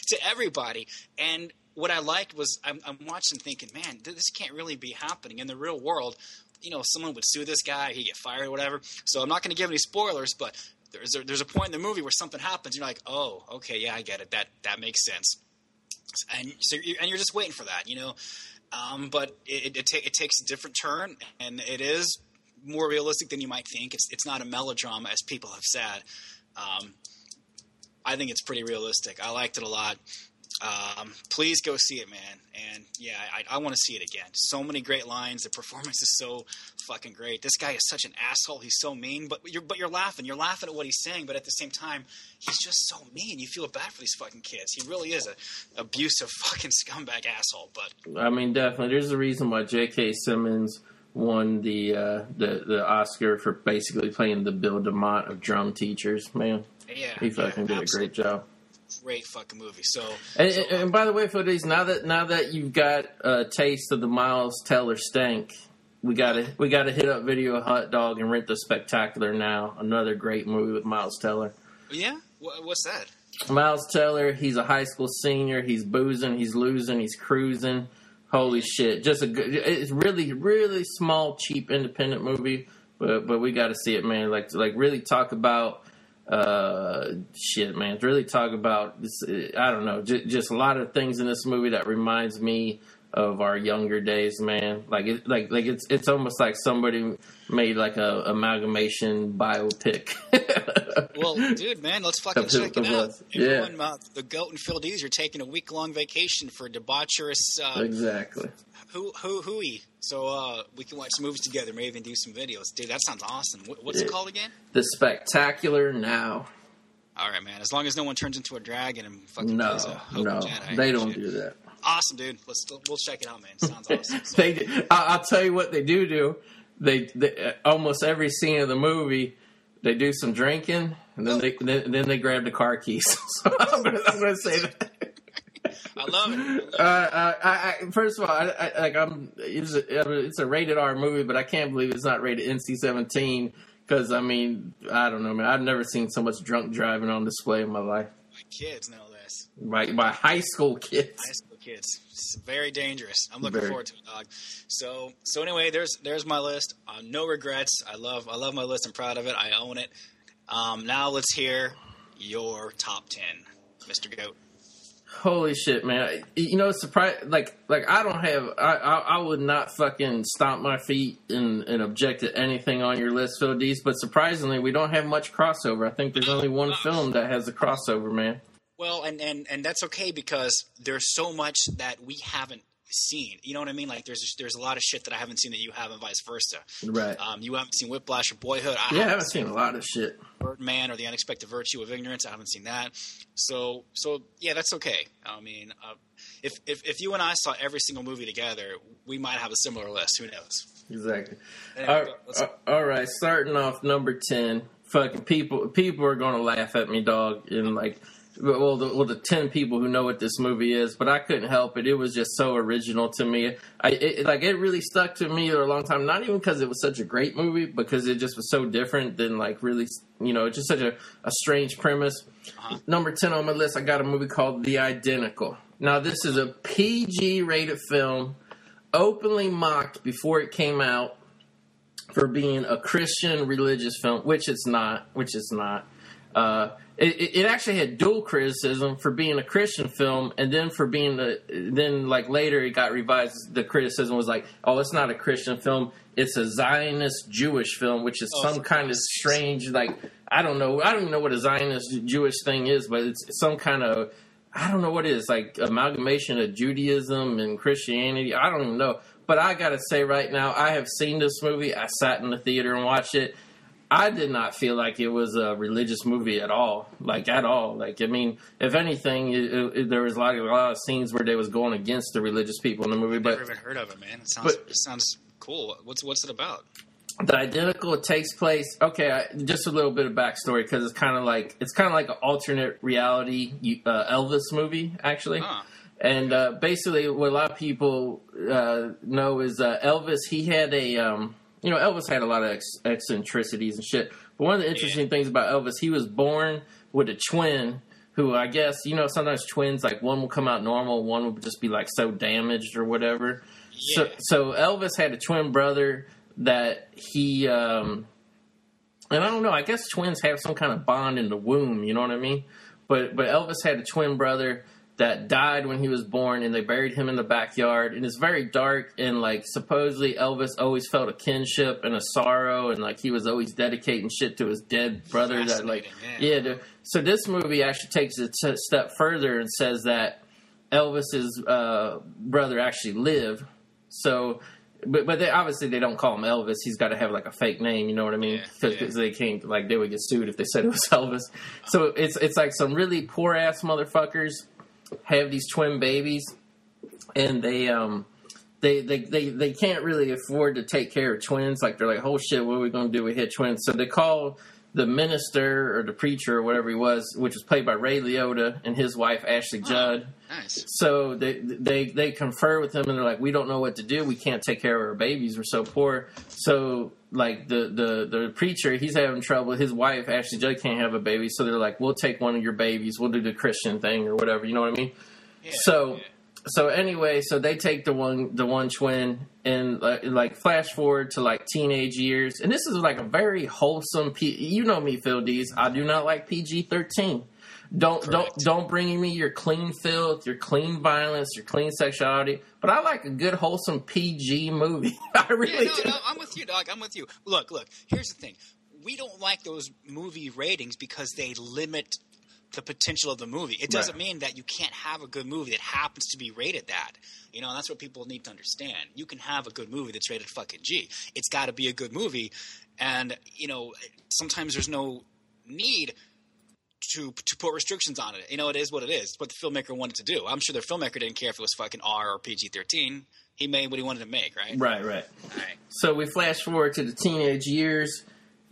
to everybody. And what I liked was I'm watching thinking, man, this can't really be happening in the real world. You know, someone would sue this guy, he'd get fired or whatever. So I'm not going to give any spoilers, but there's a point in the movie where something happens. You're like, oh, okay, yeah, I get it. That makes sense. And so you're just waiting for that, you know. But it takes a different turn, and it is more realistic than you might think. It's not a melodrama, as people have said. I think it's pretty realistic. I liked it a lot. Please go see it, man. And yeah, I want to see it again. So many great lines. The performance is so fucking great. This guy is such an asshole. He's so mean, but you're laughing. You're laughing at what he's saying, but at the same time, he's just so mean. You feel bad for these fucking kids. He really is an abusive fucking scumbag asshole. But I mean, definitely, there's a reason why J.K. Simmons won the Oscar for basically playing the Bill DeMont of drum teachers. Man, yeah, he fucking did a great job. Great fucking movie. So, by the way, Footies, now that you've got a taste of the Miles Teller stank, we gotta hit up Video Hot Dog and rent The Spectacular now. Another great movie with Miles Teller. Yeah, what's that? Miles Teller. He's a high school senior. He's boozing. He's losing. He's cruising. Holy shit! Just a good. It's really, really small, cheap, independent movie. But we gotta see it, man. Like really talk about. Shit, man. Really talk about this. I don't know. Just a lot of things in this movie that reminds me of our younger days, man. It's almost like somebody made like a amalgamation biopic. Well, dude, man, let's fucking check it out. Everyone, yeah. The Goat and Phil Dees are taking a week-long vacation for debaucherous. Exactly. Hooey. So we can watch movies together, maybe even do some videos. Dude, that sounds awesome. What's it called again? The Spectacular Now. All right, man. As long as no one turns into a dragon and fucking plays a Hope and Jedi. They don't do that. Awesome, dude. We'll check it out, man. Sounds awesome. So. I'll tell you what they do. They almost every scene of the movie. They do some drinking, and then they grab the car keys. So I'm gonna say that. I love it. First of all, it's a rated R movie, but I can't believe it's not rated NC-17. Because I mean, I don't know, man. I've never seen so much drunk driving on display in my life. My kids know this. My high school kids. High school kids. It's very dangerous. I'm looking forward to it, dog. So anyway, there's my list. No regrets. I love my list. I'm proud of it. I own it. Now let's hear your top 10, Mr. Goat. Holy shit, man! You know, surprise. Like I don't have. I would not fucking stomp my feet and object to anything on your list, Phil Dees. But surprisingly, we don't have much crossover. I think there's only one film that has a crossover, man. Well, and that's okay because there's so much that we haven't seen. You know what I mean? Like there's a lot of shit that I haven't seen that you have, and vice versa. Right. You haven't seen Whiplash or Boyhood. I haven't seen a lot of shit. Birdman or The Unexpected Virtue of Ignorance. I haven't seen that. So yeah, that's okay. I mean, if you and I saw every single movie together, we might have a similar list. Who knows? Exactly. Anyway, all right. Starting off number 10. Fucking people are gonna laugh at me, dog, and like. Well, the 10 people who know what this movie is, but I couldn't help it. It was just so original to me. It really stuck to me for a long time. Not even because it was such a great movie, because it just was so different than like really, you know, just such a strange premise. Uh-huh. Number 10 on my list, I got a movie called The Identical. Now, this is a PG-rated film, openly mocked before it came out for being a Christian religious film, which it's not. It actually had dual criticism for being a Christian film, and then for being later it got revised. The criticism was like, "Oh, it's not a Christian film; it's a Zionist Jewish film," which is some kind of strange, like I don't know. I don't even know what a Zionist Jewish thing is, but it's some kind of I don't know what it is, like amalgamation of Judaism and Christianity. I don't even know. But I gotta say right now, I have seen this movie. I sat in the theater and watched it. I did not feel like it was a religious movie at all, I mean, if anything, there was a lot of scenes where they was going against the religious people in the movie. But I've never even heard of it, man. It sounds cool. What's it about? The Identical takes place. Okay, just a little bit of backstory because it's kind of like an alternate reality Elvis movie, actually. Huh. And basically, what a lot of people know is Elvis. He had a you know, Elvis had a lot of eccentricities and shit. But one of the interesting things about Elvis, he was born with a twin who, I guess, you know, sometimes twins, like, one will come out normal, one will just be, like, so damaged or whatever. Yeah. So Elvis had a twin brother that he, and I don't know, I guess twins have some kind of bond in the womb, you know what I mean? But Elvis had a twin brother that died when he was born, and they buried him in the backyard. And it's very dark, and, like, supposedly Elvis always felt a kinship and a sorrow, and, like, he was always dedicating shit to his dead brother. That, like, so this movie actually takes it a step further and says that Elvis's brother actually lived. So, but they, obviously they don't call him Elvis. He's got to have, like, a fake name, you know what I mean? Because they can't, like, they would get sued if they said it was Elvis. So it's like some really poor ass motherfuckers have these twin babies, and they can't really afford to take care of twins. Like, they're like, oh shit, what are we gonna do? We had twins. So they call the minister or the preacher or whatever he was, which was played by Ray Liotta, and his wife Ashley Judd. Nice. So they confer with him, and they're like, we don't know what to do. We can't take care of our babies. We're so poor. So, like, the preacher, he's having trouble. His wife Ashley Judd can't have a baby. So they're like, we'll take one of your babies. We'll do the Christian thing or whatever. You know what I mean? Yeah, so anyway, so they take the one twin, and, like, flash forward to, like, teenage years. And this is, like, a very wholesome you know me, Phil Dees. I do not like PG-13. Don't bring me your clean filth, your clean violence, your clean sexuality. But I like a good, wholesome PG movie. I really do. No, I'm with you, dog. I'm with you. Look, here's the thing. We don't like those movie ratings because they limit the potential of the movie. It doesn't mean that you can't have a good movie that happens to be rated that. You know, and that's what people need to understand. You can have a good movie that's rated fucking G. It's got to be a good movie. And, you know, sometimes there's no need to put restrictions on it. You know, it is what it is. It's what the filmmaker wanted to do. I'm sure the filmmaker didn't care if it was fucking R or PG-13. He made what he wanted to make, right? Right. All right. So we flash forward to the teenage years.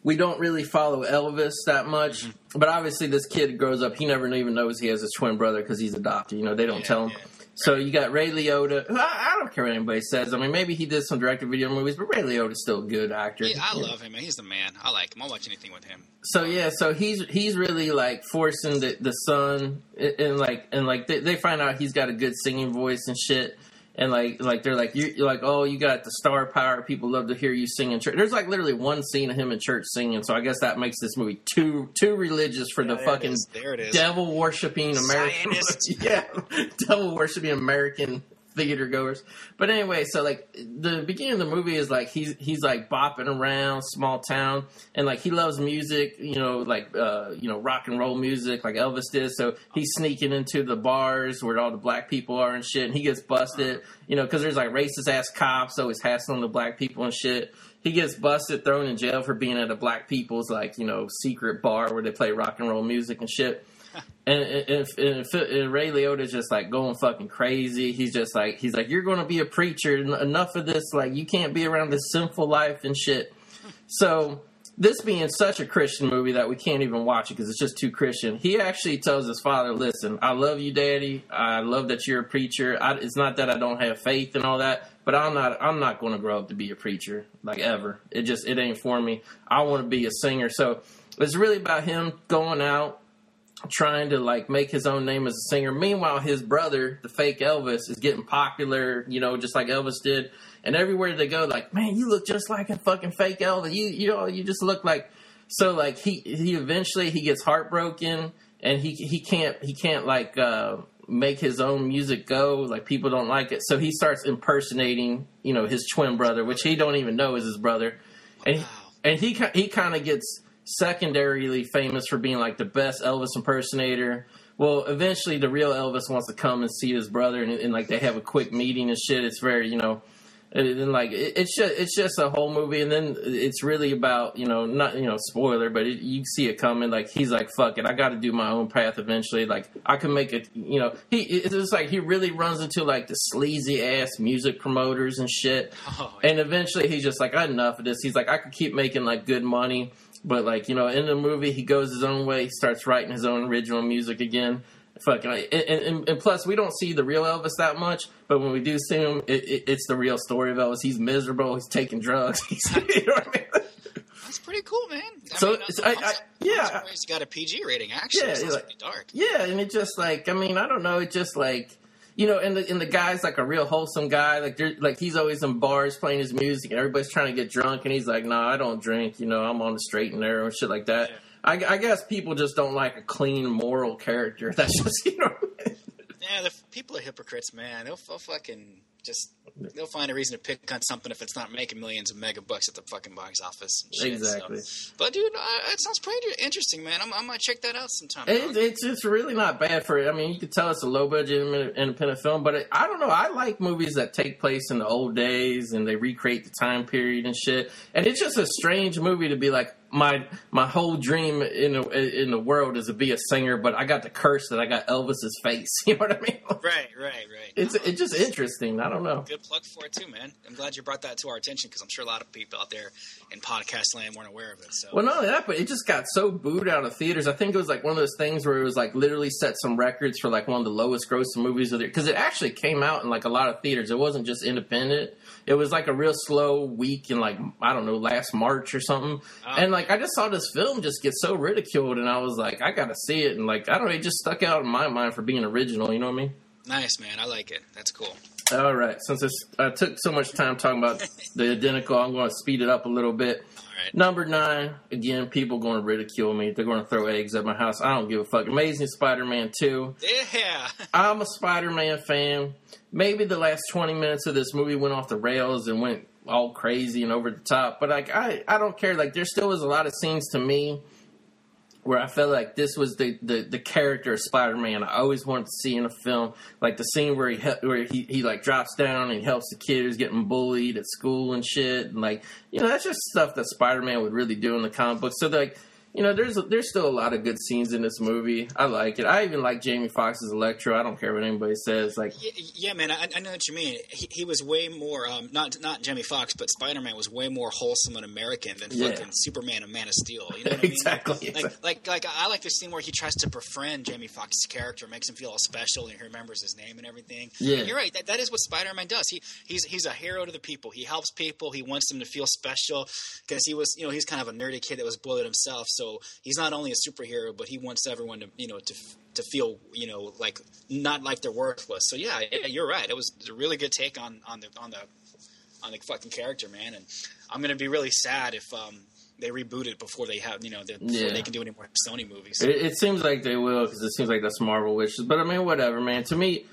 We don't really follow Elvis that much. Mm-hmm. But obviously this kid grows up. He never even knows he has a twin brother because he's adopted. You know, they don't tell him. Yeah. So you got Ray Liotta. I don't care what anybody says. I mean, maybe he did some direct-to-video movies, but Ray Liotta's still a good actor. Yeah, I love him. He's the man. I like him. I'll watch anything with him. So so he's really, like, forcing the son, and like they find out he's got a good singing voice and shit. And like they're like, you're like, oh, you got the star power. People love to hear you sing in church. There's, like, literally one scene of him in church singing. So I guess that makes this movie too religious for the fucking devil worshipping American, devil worshipping American theater goers. But anyway, so, like, the beginning of the movie is, like, he's like bopping around small town, and, like, he loves music, you know, like, you know, rock and roll music like Elvis did. So he's sneaking into the bars where all the black people are and shit, and he gets busted, you know, because there's, like, racist ass cops always hassling the black people and shit. He gets busted, thrown in jail for being at a black people's, like, you know, secret bar where they play rock and roll music and shit. And Ray Liotta's just, like, going fucking crazy. He's just like, you're going to be a preacher. Enough of this. Like, you can't be around this sinful life and shit. So this being such a Christian movie that we can't even watch it because it's just too Christian. He actually tells his father, listen, I love you, Daddy. I love that you're a preacher. It's not that I don't have faith and all that, but I'm not going to grow up to be a preacher, like, ever. It ain't for me. I want to be a singer. So it's really about him going out, trying to, like, make his own name as a singer. Meanwhile, his brother, the fake Elvis, is getting popular, you know, just like Elvis did. And everywhere they go, like, man, you look just like a fucking fake Elvis. You know, you just look like. So, like, he eventually he gets heartbroken, and he can't like make his own music go. Like, people don't like it, so he starts impersonating, you know, his twin brother, which he don't even know is his brother. And he kind of gets secondarily famous for being, like, the best Elvis impersonator. Well, eventually the real Elvis wants to come and see his brother, and like, they have a quick meeting and shit. It's very, you know, and like, it's just a whole movie. And then it's really about, you know, not, you know, spoiler, but you see it coming. Like, he's like, fuck it, I got to do my own path eventually. Like, I can make it, you know. It's just like he really runs into, like, the sleazy ass music promoters and shit. And eventually he's just like, enough of this. He's like, I could keep making, like, good money. But, like, you know, in the movie, he goes his own way. He starts writing his own original music again. fuck. And plus, we don't see the real Elvis that much, but when we do see him, it's the real story of Elvis. He's miserable. He's taking drugs. You know what I mean? That's pretty cool, man. I mean, it's got a PG rating, actually. Yeah, it's pretty dark. Yeah, and it just, like, I mean, I don't know. It just, like... You know, and the guy's like a real wholesome guy. Like he's always in bars playing his music, and everybody's trying to get drunk, and he's like, "Nah, I don't drink. You know, I'm on the straight and narrow and shit like that." Yeah. I guess people just don't like a clean, moral character. That's just, you know what I mean? Yeah, the people are hypocrites, man. They'll fucking just they'll find a reason to pick on something if it's not making millions of megabucks at the fucking box office and shit. Exactly. So. But dude, it sounds pretty interesting, man. I might check that out sometime. It's really not bad for it. I mean, you could tell it's a low budget independent film, but I don't know. I like movies that take place in the old days and they recreate the time period and shit. And it's just a strange movie to be like, my whole dream in the world is to be a singer, but I got the curse that I got Elvis's face. You know what I mean? Right. It's just interesting. I don't know. Good plug for it too, man. I'm glad you brought that to our attention because I'm sure a lot of people out there in podcast land weren't aware of it. So. Well, not only that, but it just got so booed out of theaters. I think it was like one of those things where it was like literally set some records for like one of the lowest grossing movies of the year because it actually came out in like a lot of theaters. It wasn't just independent. It was like a real slow week in like, I don't know, last March or something. And like, I just saw this film just get so ridiculed, and I was like, I gotta see it. And like, I don't know, it just stuck out in my mind for being original, you know what I mean? Nice, man. I like it. That's cool. All right. Since I took so much time talking about The Identical, I'm going to speed it up a little bit. All right. Number 9, again, people going to ridicule me. They're going to throw eggs at my house. I don't give a fuck. Amazing Spider-Man 2. Yeah. I'm a Spider-Man fan. Maybe the last 20 minutes of this movie went off the rails and went all crazy and over the top, but like I don't care. Like there still was a lot of scenes to me where I felt like this was the character of Spider-Man I always wanted to see in a film, like the scene where he like drops down and helps the kid who's getting bullied at school and shit, and like, you know, that's just stuff that Spider-Man would really do in the comic book. So like, you know, there's still a lot of good scenes in this movie. I like it. I even like Jamie Foxx's Electro. I don't care what anybody says. Like, yeah, man, I know what you mean. He was way more not Jamie Foxx, but Spider-Man was way more wholesome and American than fucking Superman and Man of Steel. You know what I mean? Exactly. Like I like the scene where he tries to befriend Jamie Foxx's character, makes him feel all special, and he remembers his name and everything. Yeah, and you're right. That is what Spider-Man does. He's a hero to the people. He helps people. He wants them to feel special because he was, you know, he's kind of a nerdy kid that was bullied himself. So he's not only a superhero, but he wants everyone to, you know, to feel, you know, like not like they're worthless. So yeah, you're right. It was a really good take on the fucking character, man. And I'm gonna be really sad if they reboot it before they have, you know, before they can do any more Sony movies. It seems like they will because it seems like that's Marvel wishes. But I mean, whatever, man. To me,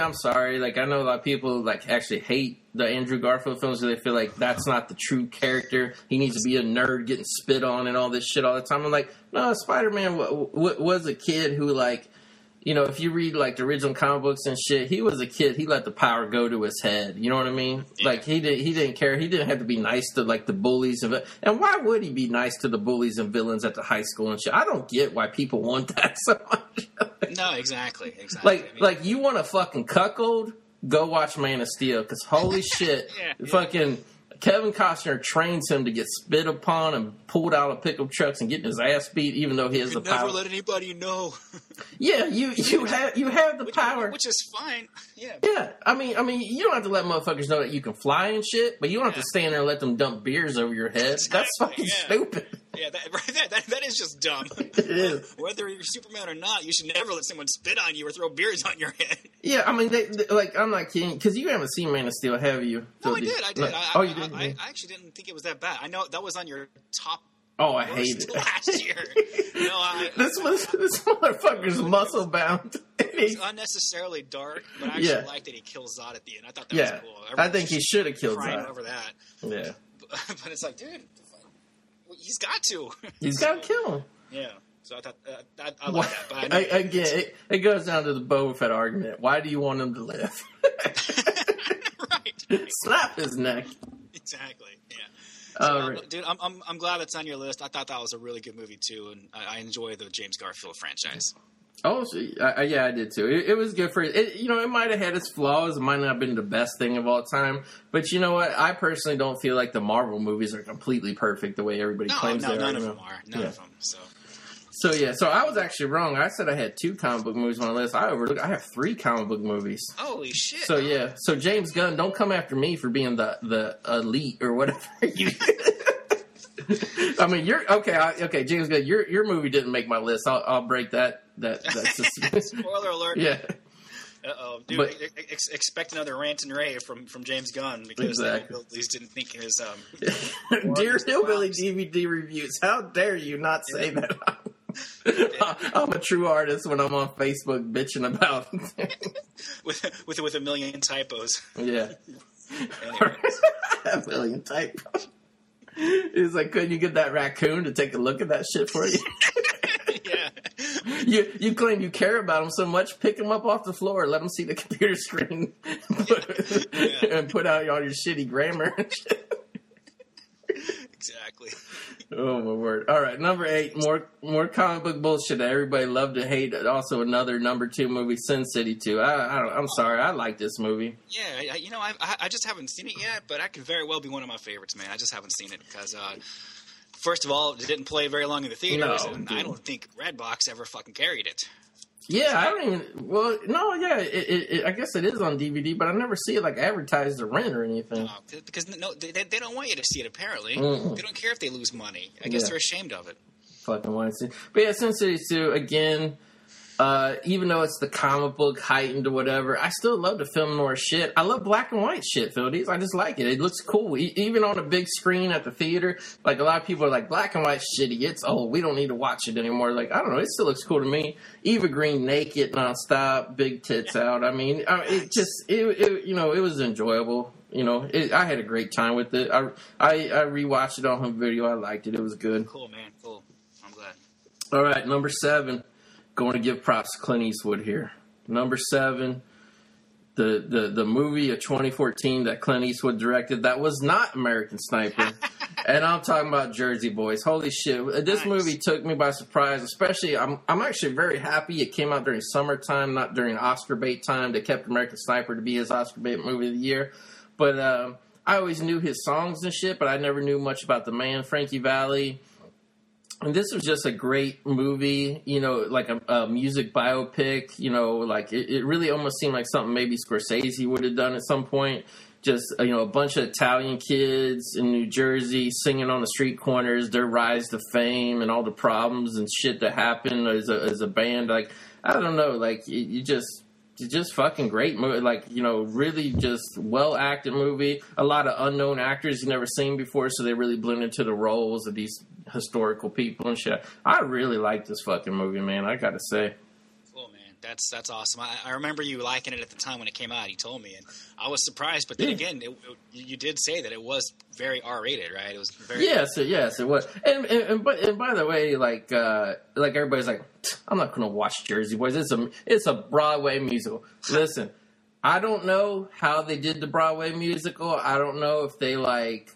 I'm sorry. Like I know a lot of people like actually hate the Andrew Garfield films because they feel like that's not the true character. He needs to be a nerd getting spit on and all this shit all the time. I'm like, no, Spider-Man was a kid who like, you know, if you read like the original comic books and shit, he was a kid. He let the power go to his head. You know what I mean? Yeah. Like he didn't care. He didn't have to be nice to like the bullies and why would he be nice to the bullies and villains at the high school and shit? I don't get why people want that so much. No, exactly. Like, I mean, like you want a fucking cuckold? Go watch Man of Steel because holy shit, fucking. Kevin Costner trains him to get spit upon and pulled out of pickup trucks and getting his ass beat, even though he has the power. Never let anybody know. Yeah, you have the power, which is fine. Yeah. I mean, you don't have to let motherfuckers know that you can fly and shit, but you don't have to stand there and let them dump beers over your head. Exactly. That's fucking stupid. Yeah, that is just dumb. It is. Whether you're Superman or not, you should never let someone spit on you or throw beers on your head. Yeah, I mean, I'm not kidding, because you haven't seen Man of Steel, have you? No, I did. Like, you didn't? I actually didn't think it was that bad. I know that was on your top. Oh, I hate it. Last year. This motherfucker's muscle bound. It's unnecessarily dark, but I actually liked that he killed Zod at the end. I thought that was cool. I think he should have killed Zod. Over that. Yeah. But it's like, dude. He's got to. He's got to kill him. Yeah. So I thought I like that. But again, it goes down to the Boba Fett argument. Why do you want him to live? Right. Slap his neck. Exactly. Yeah. So, dude, I'm glad it's on your list. I thought that was a really good movie too, and I enjoy the James Garfield franchise. Oh, yeah, I did too. It was good for it. You know, it might have had its flaws. It might not have been the best thing of all time. But you know what? I personally don't feel like the Marvel movies are completely perfect the way everybody claims they are. No, none of them are. None of them. So. So yeah, so I was actually wrong. I said I had two comic book movies on my list. I overlooked. I have three comic book movies. Holy shit! So yeah, so James Gunn, don't come after me for being the elite or whatever you. I mean, you're okay. Okay, James Gunn, your movie didn't make my list. I'll break that. Spoiler alert! Yeah. Uh-oh. Dude, but, expect another rant and rave from James Gunn because exactly. The Hillbillies didn't think his... Dear Hillbilly DVD reviews, how dare you not say that? I'm a true artist when I'm on Facebook bitching about... with a million typos. Yeah. A million typos. It's like, couldn't you get that raccoon to take a look at that shit for you? Yeah. You claim you care about him so much, pick him up off the floor, let him see the computer screen, and put out all your shitty grammar. Exactly. Oh, my word. All right, number 8, more comic book bullshit that everybody loved to hate. Also, another number 2 movie, Sin City 2. I'm sorry. I like this movie. Yeah, you know, I just haven't seen it yet, but it could very well be one of my favorites, man. I just haven't seen it because... First of all, it didn't play very long in the theaters, and I don't think Redbox ever fucking carried it. Yeah, I don't even... Well, no, yeah, I guess it is on DVD, but I never see it, like, advertised or rent or anything. No, because they don't want you to see it, apparently. Mm-hmm. They don't care if they lose money. I guess they're ashamed of it. Fucking want to see it. But yeah, Sin City 2, again... even though it's the comic book heightened or whatever, I still love the film noir shit. I love black and white shit, Phildies. I just like it. It looks cool. Even on a big screen at the theater, like a lot of people are like, black and white shitty. It's old. We don't need to watch it anymore. Like, I don't know. It still looks cool to me. Eva Green naked, nonstop, big tits out. I mean, it just, you know, it was enjoyable. You know, I had a great time with it. I rewatched it on home video. I liked it. It was good. Cool, man. Cool. I'm glad. All right. Number 7. Going to give props to Clint Eastwood here. Number 7, the movie of 2014 that Clint Eastwood directed that was not American Sniper. And I'm talking about Jersey Boys. Holy shit. This movie took me by surprise, especially I'm actually very happy it came out during summertime, not during Oscar bait time. They kept American Sniper to be his Oscar bait movie of the year. But I always knew his songs and shit, but I never knew much about the man, Frankie Valli. And this was just a great movie, you know, like a music biopic, you know, like it really almost seemed like something maybe Scorsese would have done at some point. Just, you know, a bunch of Italian kids in New Jersey singing on the street corners, their rise to fame and all the problems and shit that happened as a band. Like, I don't know, like you just... Just fucking great movie, like, you know, really just well-acted movie. A lot of unknown actors you never seen before, so they really blend into the roles of these historical people and shit. I really like this fucking movie, man, I gotta say. Cool, man. That's awesome. I remember you liking it at the time when it came out. You told me, and I was surprised, but then again, you did say that it was very R-rated, right? It was very... Yes, it was. And by the way, like everybody's like, I'm not going to watch Jersey Boys. It's a Broadway musical. Listen, I don't know how they did the Broadway musical. I don't know if they, like,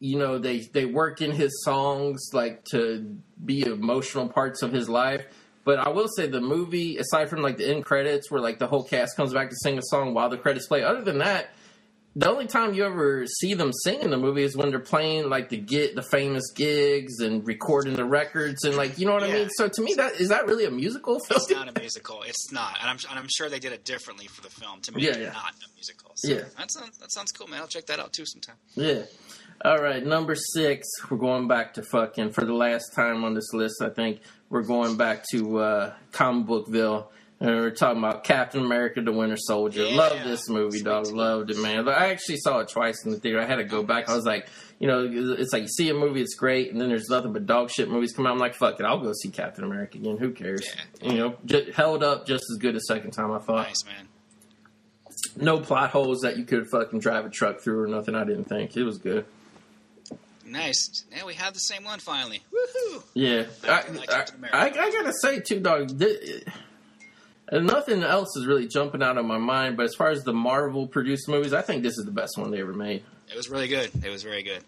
you know, they worked in his songs, like, to be emotional parts of his life. But I will say the movie, aside from, like, the end credits where, like, the whole cast comes back to sing a song while the credits play, other than that, the only time you ever see them sing in the movie is when they're playing, like, the famous gigs and recording the records and, like, you know what I mean? So to me, is that really a musical film? It's not a musical. It's not. And I'm sure they did it differently for the film to make it not a musical. So that sounds cool, man. I'll check that out too sometime. Yeah. All right. Number 6, we're going back to fucking, for the last time on this list, I think we're going back to Comic Bookville. And we're talking about Captain America: The Winter Soldier. Yeah. Love this movie, dog. Loved it, man. I actually saw it twice in the theater. I had to go back. I was like, you know, it's like you see a movie, it's great, and then there's nothing but dog shit movies come out. I'm like, fuck it, I'll go see Captain America again. Who cares? Yeah. You know, held up just as good a second time, I thought. Nice, man. No plot holes that you could fucking drive a truck through or nothing, I didn't think. It was good. Nice. Now we have the same one finally. Woohoo! Yeah. I gotta say, too, dog, and nothing else is really jumping out of my mind, but as far as the Marvel-produced movies, I think this is the best one they ever made. It was really good. It was very good.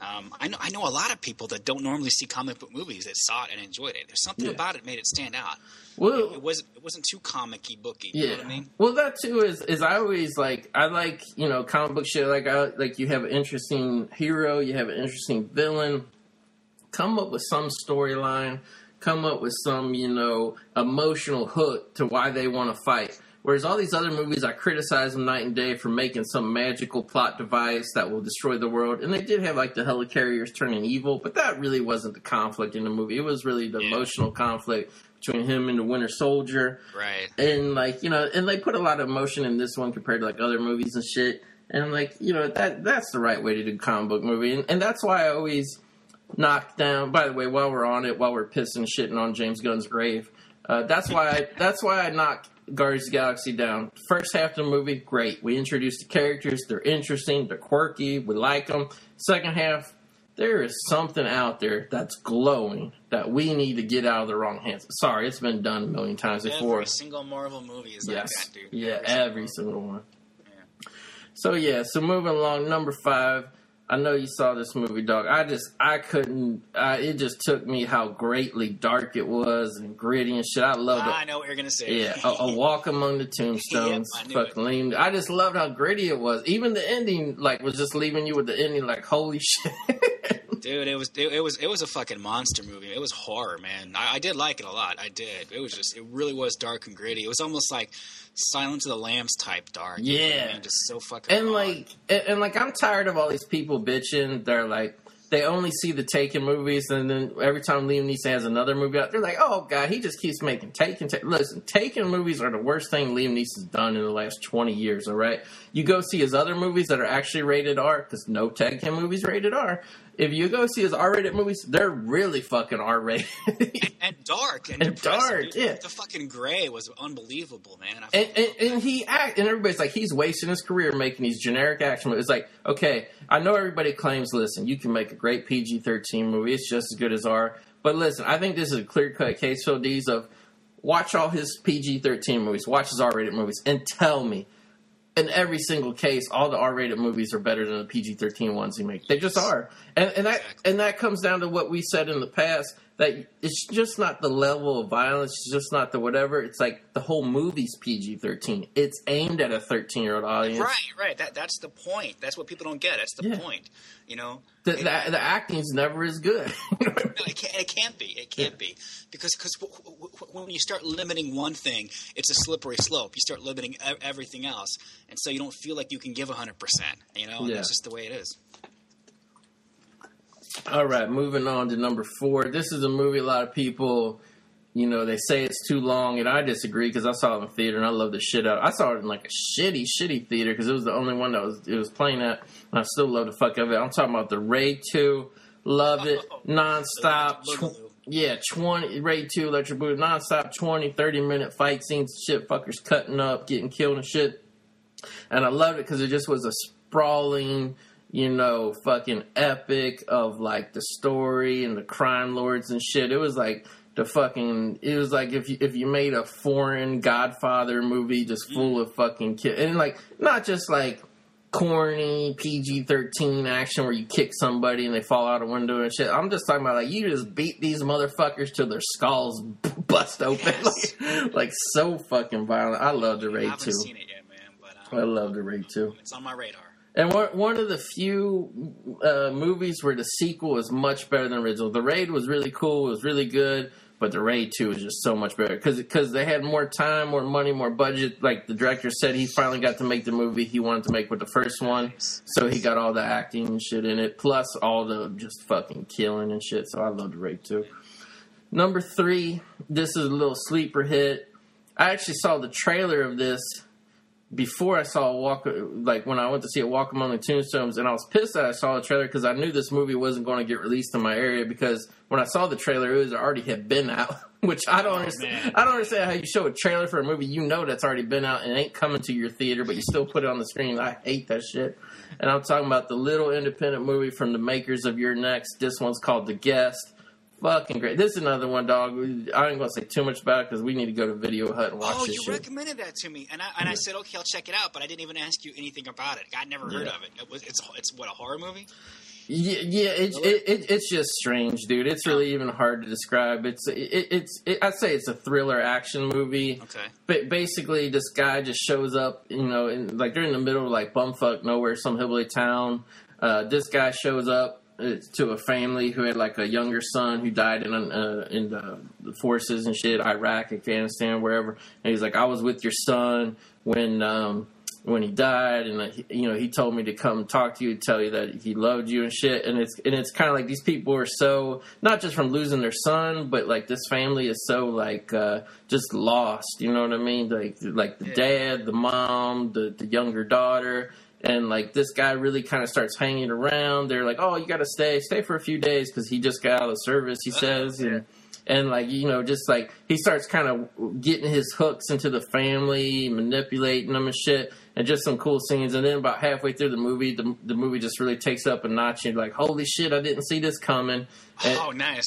I know a lot of people that don't normally see comic book movies that saw it and enjoyed it. There's something about it made it stand out. Well, it wasn't too comic-y, booky. You know what I mean? Well, that too is I always like, I like, you know, comic book shit. Like you have an interesting hero, you have an interesting villain. Come up with some storyline come up with some, you know, emotional hook to why they want to fight. Whereas all these other movies, I criticize them night and day for making some magical plot device that will destroy the world. And they did have, like, the helicarriers turning evil, but that really wasn't the conflict in the movie. It was really the emotional conflict between him and the Winter Soldier. Right. And, like, you know, and they put a lot of emotion in this one compared to, like, other movies and shit. And, like, you know, that's the right way to do a comic book movie. And that's why I always knock down, by the way, while we're on it, while we're pissing, shitting on James Gunn's grave, that's why I knock Guardians of the Galaxy down. First half of the movie, great. We introduced the characters. They're interesting. They're quirky. We like them. Second half, there is something out there that's glowing that we need to get out of the wrong hands. Sorry, it's been done a million times before. Every single Marvel movie is like that, dude. Yeah, every single one. Yeah. So moving along, number 5. I know you saw this movie, dog. It just took me how greatly dark it was and gritty and shit. I loved it. I know what you're going to say. Yeah, a Walk Among the Tombstones. Yep, fucking lean. I just loved how gritty it was. Even the ending, like, was just leaving you with the ending, like, holy shit. Dude, it was a fucking monster movie. It was horror, man. I did like it a lot. I did. It really was dark and gritty. It was almost like Silence of the Lambs type dark. Yeah, you know what I mean? Just so fucking. And odd. I'm tired of all these people bitching. They're like, they only see the Taken movies, and then every time Liam Neeson has another movie out, they're like, oh god, he just keeps making Taken. Listen, Taken movies are the worst thing Liam Neeson's done in the last 20 years. All right, you go see his other movies that are actually rated R, because no Taken movies rated R. If you go see his R-rated movies, they're really fucking R-rated. and dark. And dark, dude. Yeah. The fucking gray was unbelievable, man. And everybody's like, he's wasting his career making these generic action movies. It's like, okay, I know everybody claims, listen, you can make a great PG-13 movie. It's just as good as R. But listen, I think this is a clear-cut case, Phil Dees, of watch all his PG-13 movies, watch his R-rated movies, and tell me. In every single case, all the R-rated movies are better than the PG-13 ones he makes. They just are. And that comes down to what we said in the past, that it's just not the level of violence, it's just not the whatever. It's like the whole movie's PG-13. It's aimed at a 13-year-old audience. Right. That's the point. That's what people don't get. That's the point. You know? The acting's never as good. No, it can't be. Because when you start limiting one thing, it's a slippery slope. You start limiting everything else. And so you don't feel like you can give 100%. You know? And that's just the way it is. All right, moving on to number 4. This is a movie a lot of people, you know, they say it's too long. And I disagree, because I saw it in theater and I loved the shit out. I saw it in like a shitty theater, because it was the only one that was playing at. And I still love the fuck out of it. I'm talking about The Raid 2. Loved it. Nonstop. Raid 2, Electric Boogaloo. Nonstop 20, 30-minute fight scenes. Shit, fuckers cutting up, getting killed and shit. And I loved it because it just was a sprawling, you know, fucking epic of, like, the story and the crime lords and shit. It was like the fucking, it was like if you made a foreign Godfather movie just full of fucking kids. And, like, not just, like, corny PG-13 action where you kick somebody and they fall out a window and shit. I'm just talking about, like, you just beat these motherfuckers till their skulls bust open. Yes. like, so fucking violent. I love The Raid 2. I haven't seen it yet, man, but... I love The Raid 2. It's on my radar. And one of the few movies where the sequel is much better than the original. The Raid was really cool. It was really good. But The Raid 2 is just so much better. Because they had more time, more money, more budget. Like the director said, he finally got to make the movie he wanted to make with the first one. So he got all the acting and shit in it. Plus all the just fucking killing and shit. So I love The Raid 2. Number 3. This is a little sleeper hit. I actually saw the trailer of this before I saw when I went to see it, Walk Among the Tombstones, and I was pissed that I saw the trailer because I knew this movie wasn't going to get released in my area, because when I saw the trailer, it already had been out, which I don't understand. Man. I don't understand how you show a trailer for a movie you know that's already been out and ain't coming to your theater, but you still put it on the screen. I hate that shit. And I'm talking about the little independent movie from the makers of Your Next. This one's called The Guest. Fucking great. This is another one, dog. I ain't going to say too much about it because we need to go to Video Hut and watch this shit. Oh, you recommended that to me. And I said, okay, I'll check it out. But I didn't even ask you anything about it. I'd never heard of it. It's what, a horror movie? Yeah. It's just strange, dude. It's really even hard to describe. I'd say it's a thriller action movie. Okay. But basically, this guy just shows up, you know, they're in the middle of, like, bumfuck nowhere, some hillbilly town. This guy shows up. to a family who had like a younger son who died in the forces and shit, Iraq, Afghanistan, wherever. And he's like, I was with your son when he died, and you know, he told me to come talk to you, tell you that he loved you and shit. And it's kind of like these people are so, not just from losing their son, but like this family is so like just lost. You know what I mean? Like the dad, the mom, the younger daughter. And, like, this guy really kind of starts hanging around. They're like, oh, you got to stay for a few days because he just got out of service, he says. Yeah. And, like, you know, just, like, he starts kind of getting his hooks into the family, manipulating them and shit, and just some cool scenes. And then about halfway through the movie just really takes up a notch. And you're like, holy shit, I didn't see this coming. And, oh, nice.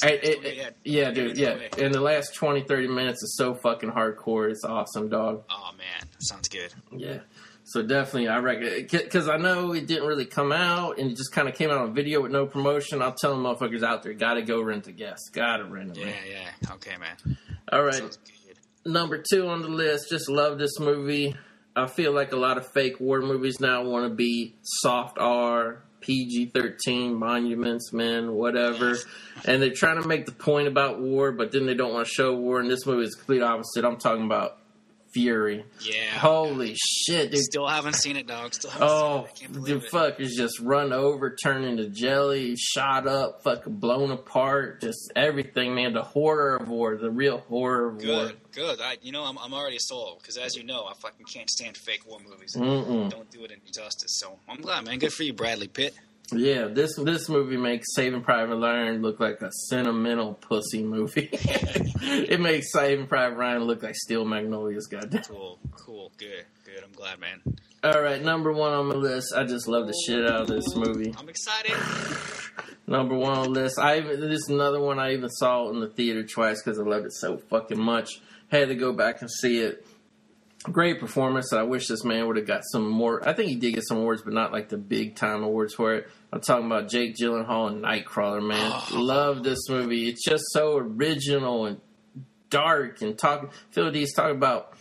Yeah, dude. And the last 20, 30 minutes is so fucking hardcore. It's awesome, dog. Oh, man. Sounds good. Yeah. So definitely, I reckon, because I know it didn't really come out, and it just kind of came out on video with no promotion. I'll tell them motherfuckers out there, gotta go rent The Guest, gotta rent it. Yeah, yeah, okay, man. All right, number 2 on the list. Just love this movie. I feel like a lot of fake war movies now want to be soft R, PG-13, Monuments Men, whatever, and they're trying to make the point about war, but then they don't want to show war. And this movie is the complete opposite. I'm talking about Fury. Yeah. Holy shit, dude. Still haven't seen it, dog. I can't believe it. Fuckers just run over, turned into jelly, shot up, fucking blown apart, just everything, man. The horror of war, the real horror of war. Good. I'm already sold, because as you know, I fucking can't stand fake war movies. Don't do it any justice. So I'm glad, man. Good for you, Bradley Pitt. Yeah, this movie makes Saving Private Ryan look like a sentimental pussy movie. It makes Saving Private Ryan look like Steel Magnolias, goddamn. Cool, good. I'm glad, man. All right, number 1 on the list. I just love the shit out of this movie. I'm excited. Number 1 on the list. This is another one I even saw in the theater twice because I loved it so fucking much. Had to go back and see it. Great performance. I wish this man would have got some more. I think he did get some awards, but not like the big time awards for it. I'm talking about Jake Gyllenhaal and Nightcrawler, man. Oh. Love this movie. It's just so original and dark and Phil D's talking about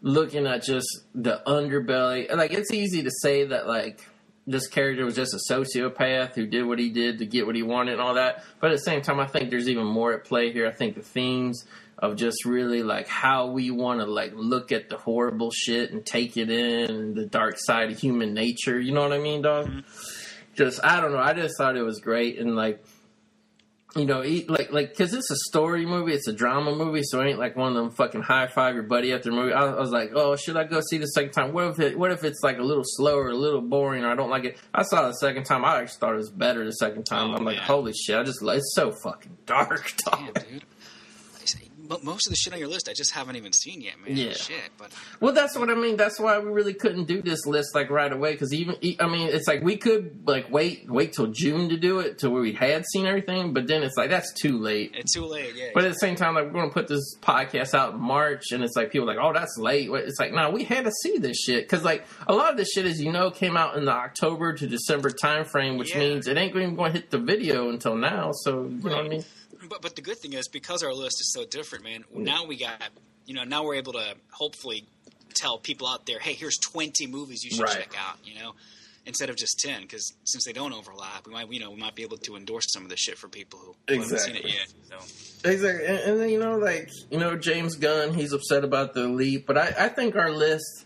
looking at just the underbelly. Like, it's easy to say that, like, this character was just a sociopath who did what he did to get what he wanted and all that. But at the same time, I think there's even more at play here. I think the themes of just really, like, how we want to, like, look at the horrible shit and take it in, and the dark side of human nature. You know what I mean, dog? Just, I don't know. I just thought it was great. And, like, you know, because it's a story movie. It's a drama movie, so it ain't like one of them fucking high-five your buddy after the movie. I was like, oh, should I go see the second time? What if it's, like, a little slower, a little boring, or I don't like it? I saw it the second time. I actually thought it was better the second time. Oh, I'm like, holy shit. It's so fucking dark, dog. Damn, dude. Most of the shit on your list I just haven't even seen yet, man. Yeah. Shit, but... Well, that's what I mean. That's why we really couldn't do this list, like, right away, because even... I mean, it's like we could, like, wait till June to do it, till where we had seen everything, but then it's like, that's too late. It's too late, yeah. But at the same time, like, we're going to put this podcast out in March, and it's like, people are like, oh, that's late. It's like, nah, we had to see this shit, because, like, a lot of this shit, as you know, came out in the October to December time frame, which means it ain't even going to hit the video until now, so, you know what I mean? But the good thing is, because our list is so different, man, now we got, you know, now we're able to hopefully tell people out there, hey, here's 20 movies you should check out, you know, instead of just 10, because since they don't overlap, we might be able to endorse some of the shit for people who haven't seen it yet. So. Exactly. And then, you know, like, you know, James Gunn, he's upset about The Elite, but I think our list...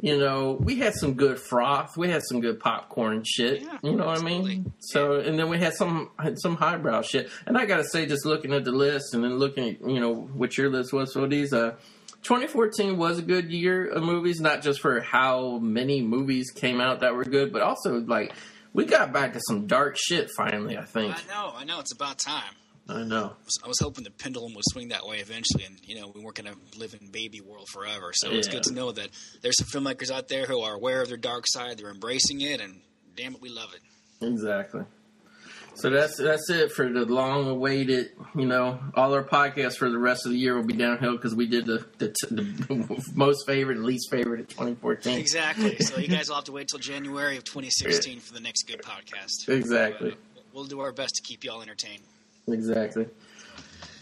You know, we had some good froth. We had some good popcorn shit. Yeah, you know what I mean? So, and then we had some highbrow shit. And I got to say, just looking at the list and then looking at, you know, what your list was for these, 2014 was a good year of movies, not just for how many movies came out that were good, but also, like, we got back to some dark shit finally, I think. I know. It's about time. I know. I was hoping the pendulum would swing that way eventually, and, you know, we weren't going to live in baby world forever. So it's good to know that there's some filmmakers out there who are aware of their dark side, they're embracing it, and damn it, we love it. Exactly. So that's it for the long-awaited, you know, all our podcasts for the rest of the year will be downhill because we did the most favorite, least favorite of 2014. Exactly. So you guys will have to wait till January of 2016 for the next good podcast. Exactly. So, we'll do our best to keep y'all entertained. Exactly.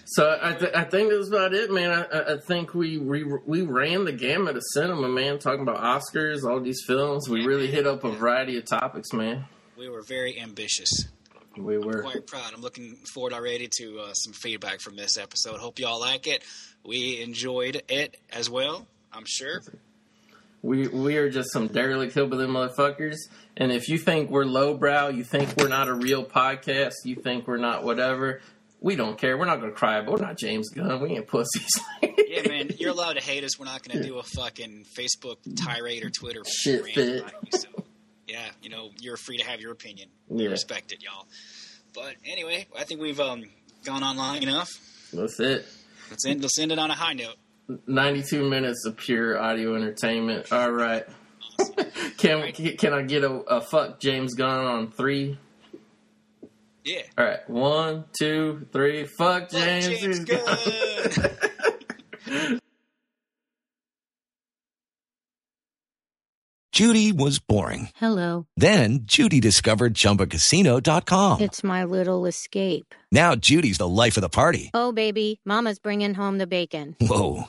So I think that's about it, man. I think we ran the gamut of cinema, man. Talking about Oscars, all these films, we really hit up a variety of topics, man. We were very ambitious. We were. I'm quite proud. I'm looking forward already to some feedback from this episode. Hope y'all like it. We enjoyed it as well, I'm sure. We are just some derelict hillbilly motherfuckers. And if you think we're lowbrow, you think we're not a real podcast, you think we're not whatever, we don't care. We're not going to cry, but we're not James Gunn. We ain't pussies. Yeah, man, you're allowed to hate us. We're not going to do a fucking Facebook tirade or Twitter shit rant about you, so. Yeah, you know, you're free to have your opinion. We respect it, y'all. But anyway, I think we've gone on long enough. That's it. Let's end it on a high note. 92 minutes of pure audio entertainment. All right. Awesome. Can I get a fuck James Gunn on 3? Yeah. All right. 1, 2, 3. Fuck James Gunn. Judy was boring. Hello. Then Judy discovered Chumbacasino.com. It's my little escape. Now Judy's the life of the party. Oh, baby, mama's bringing home the bacon. Whoa,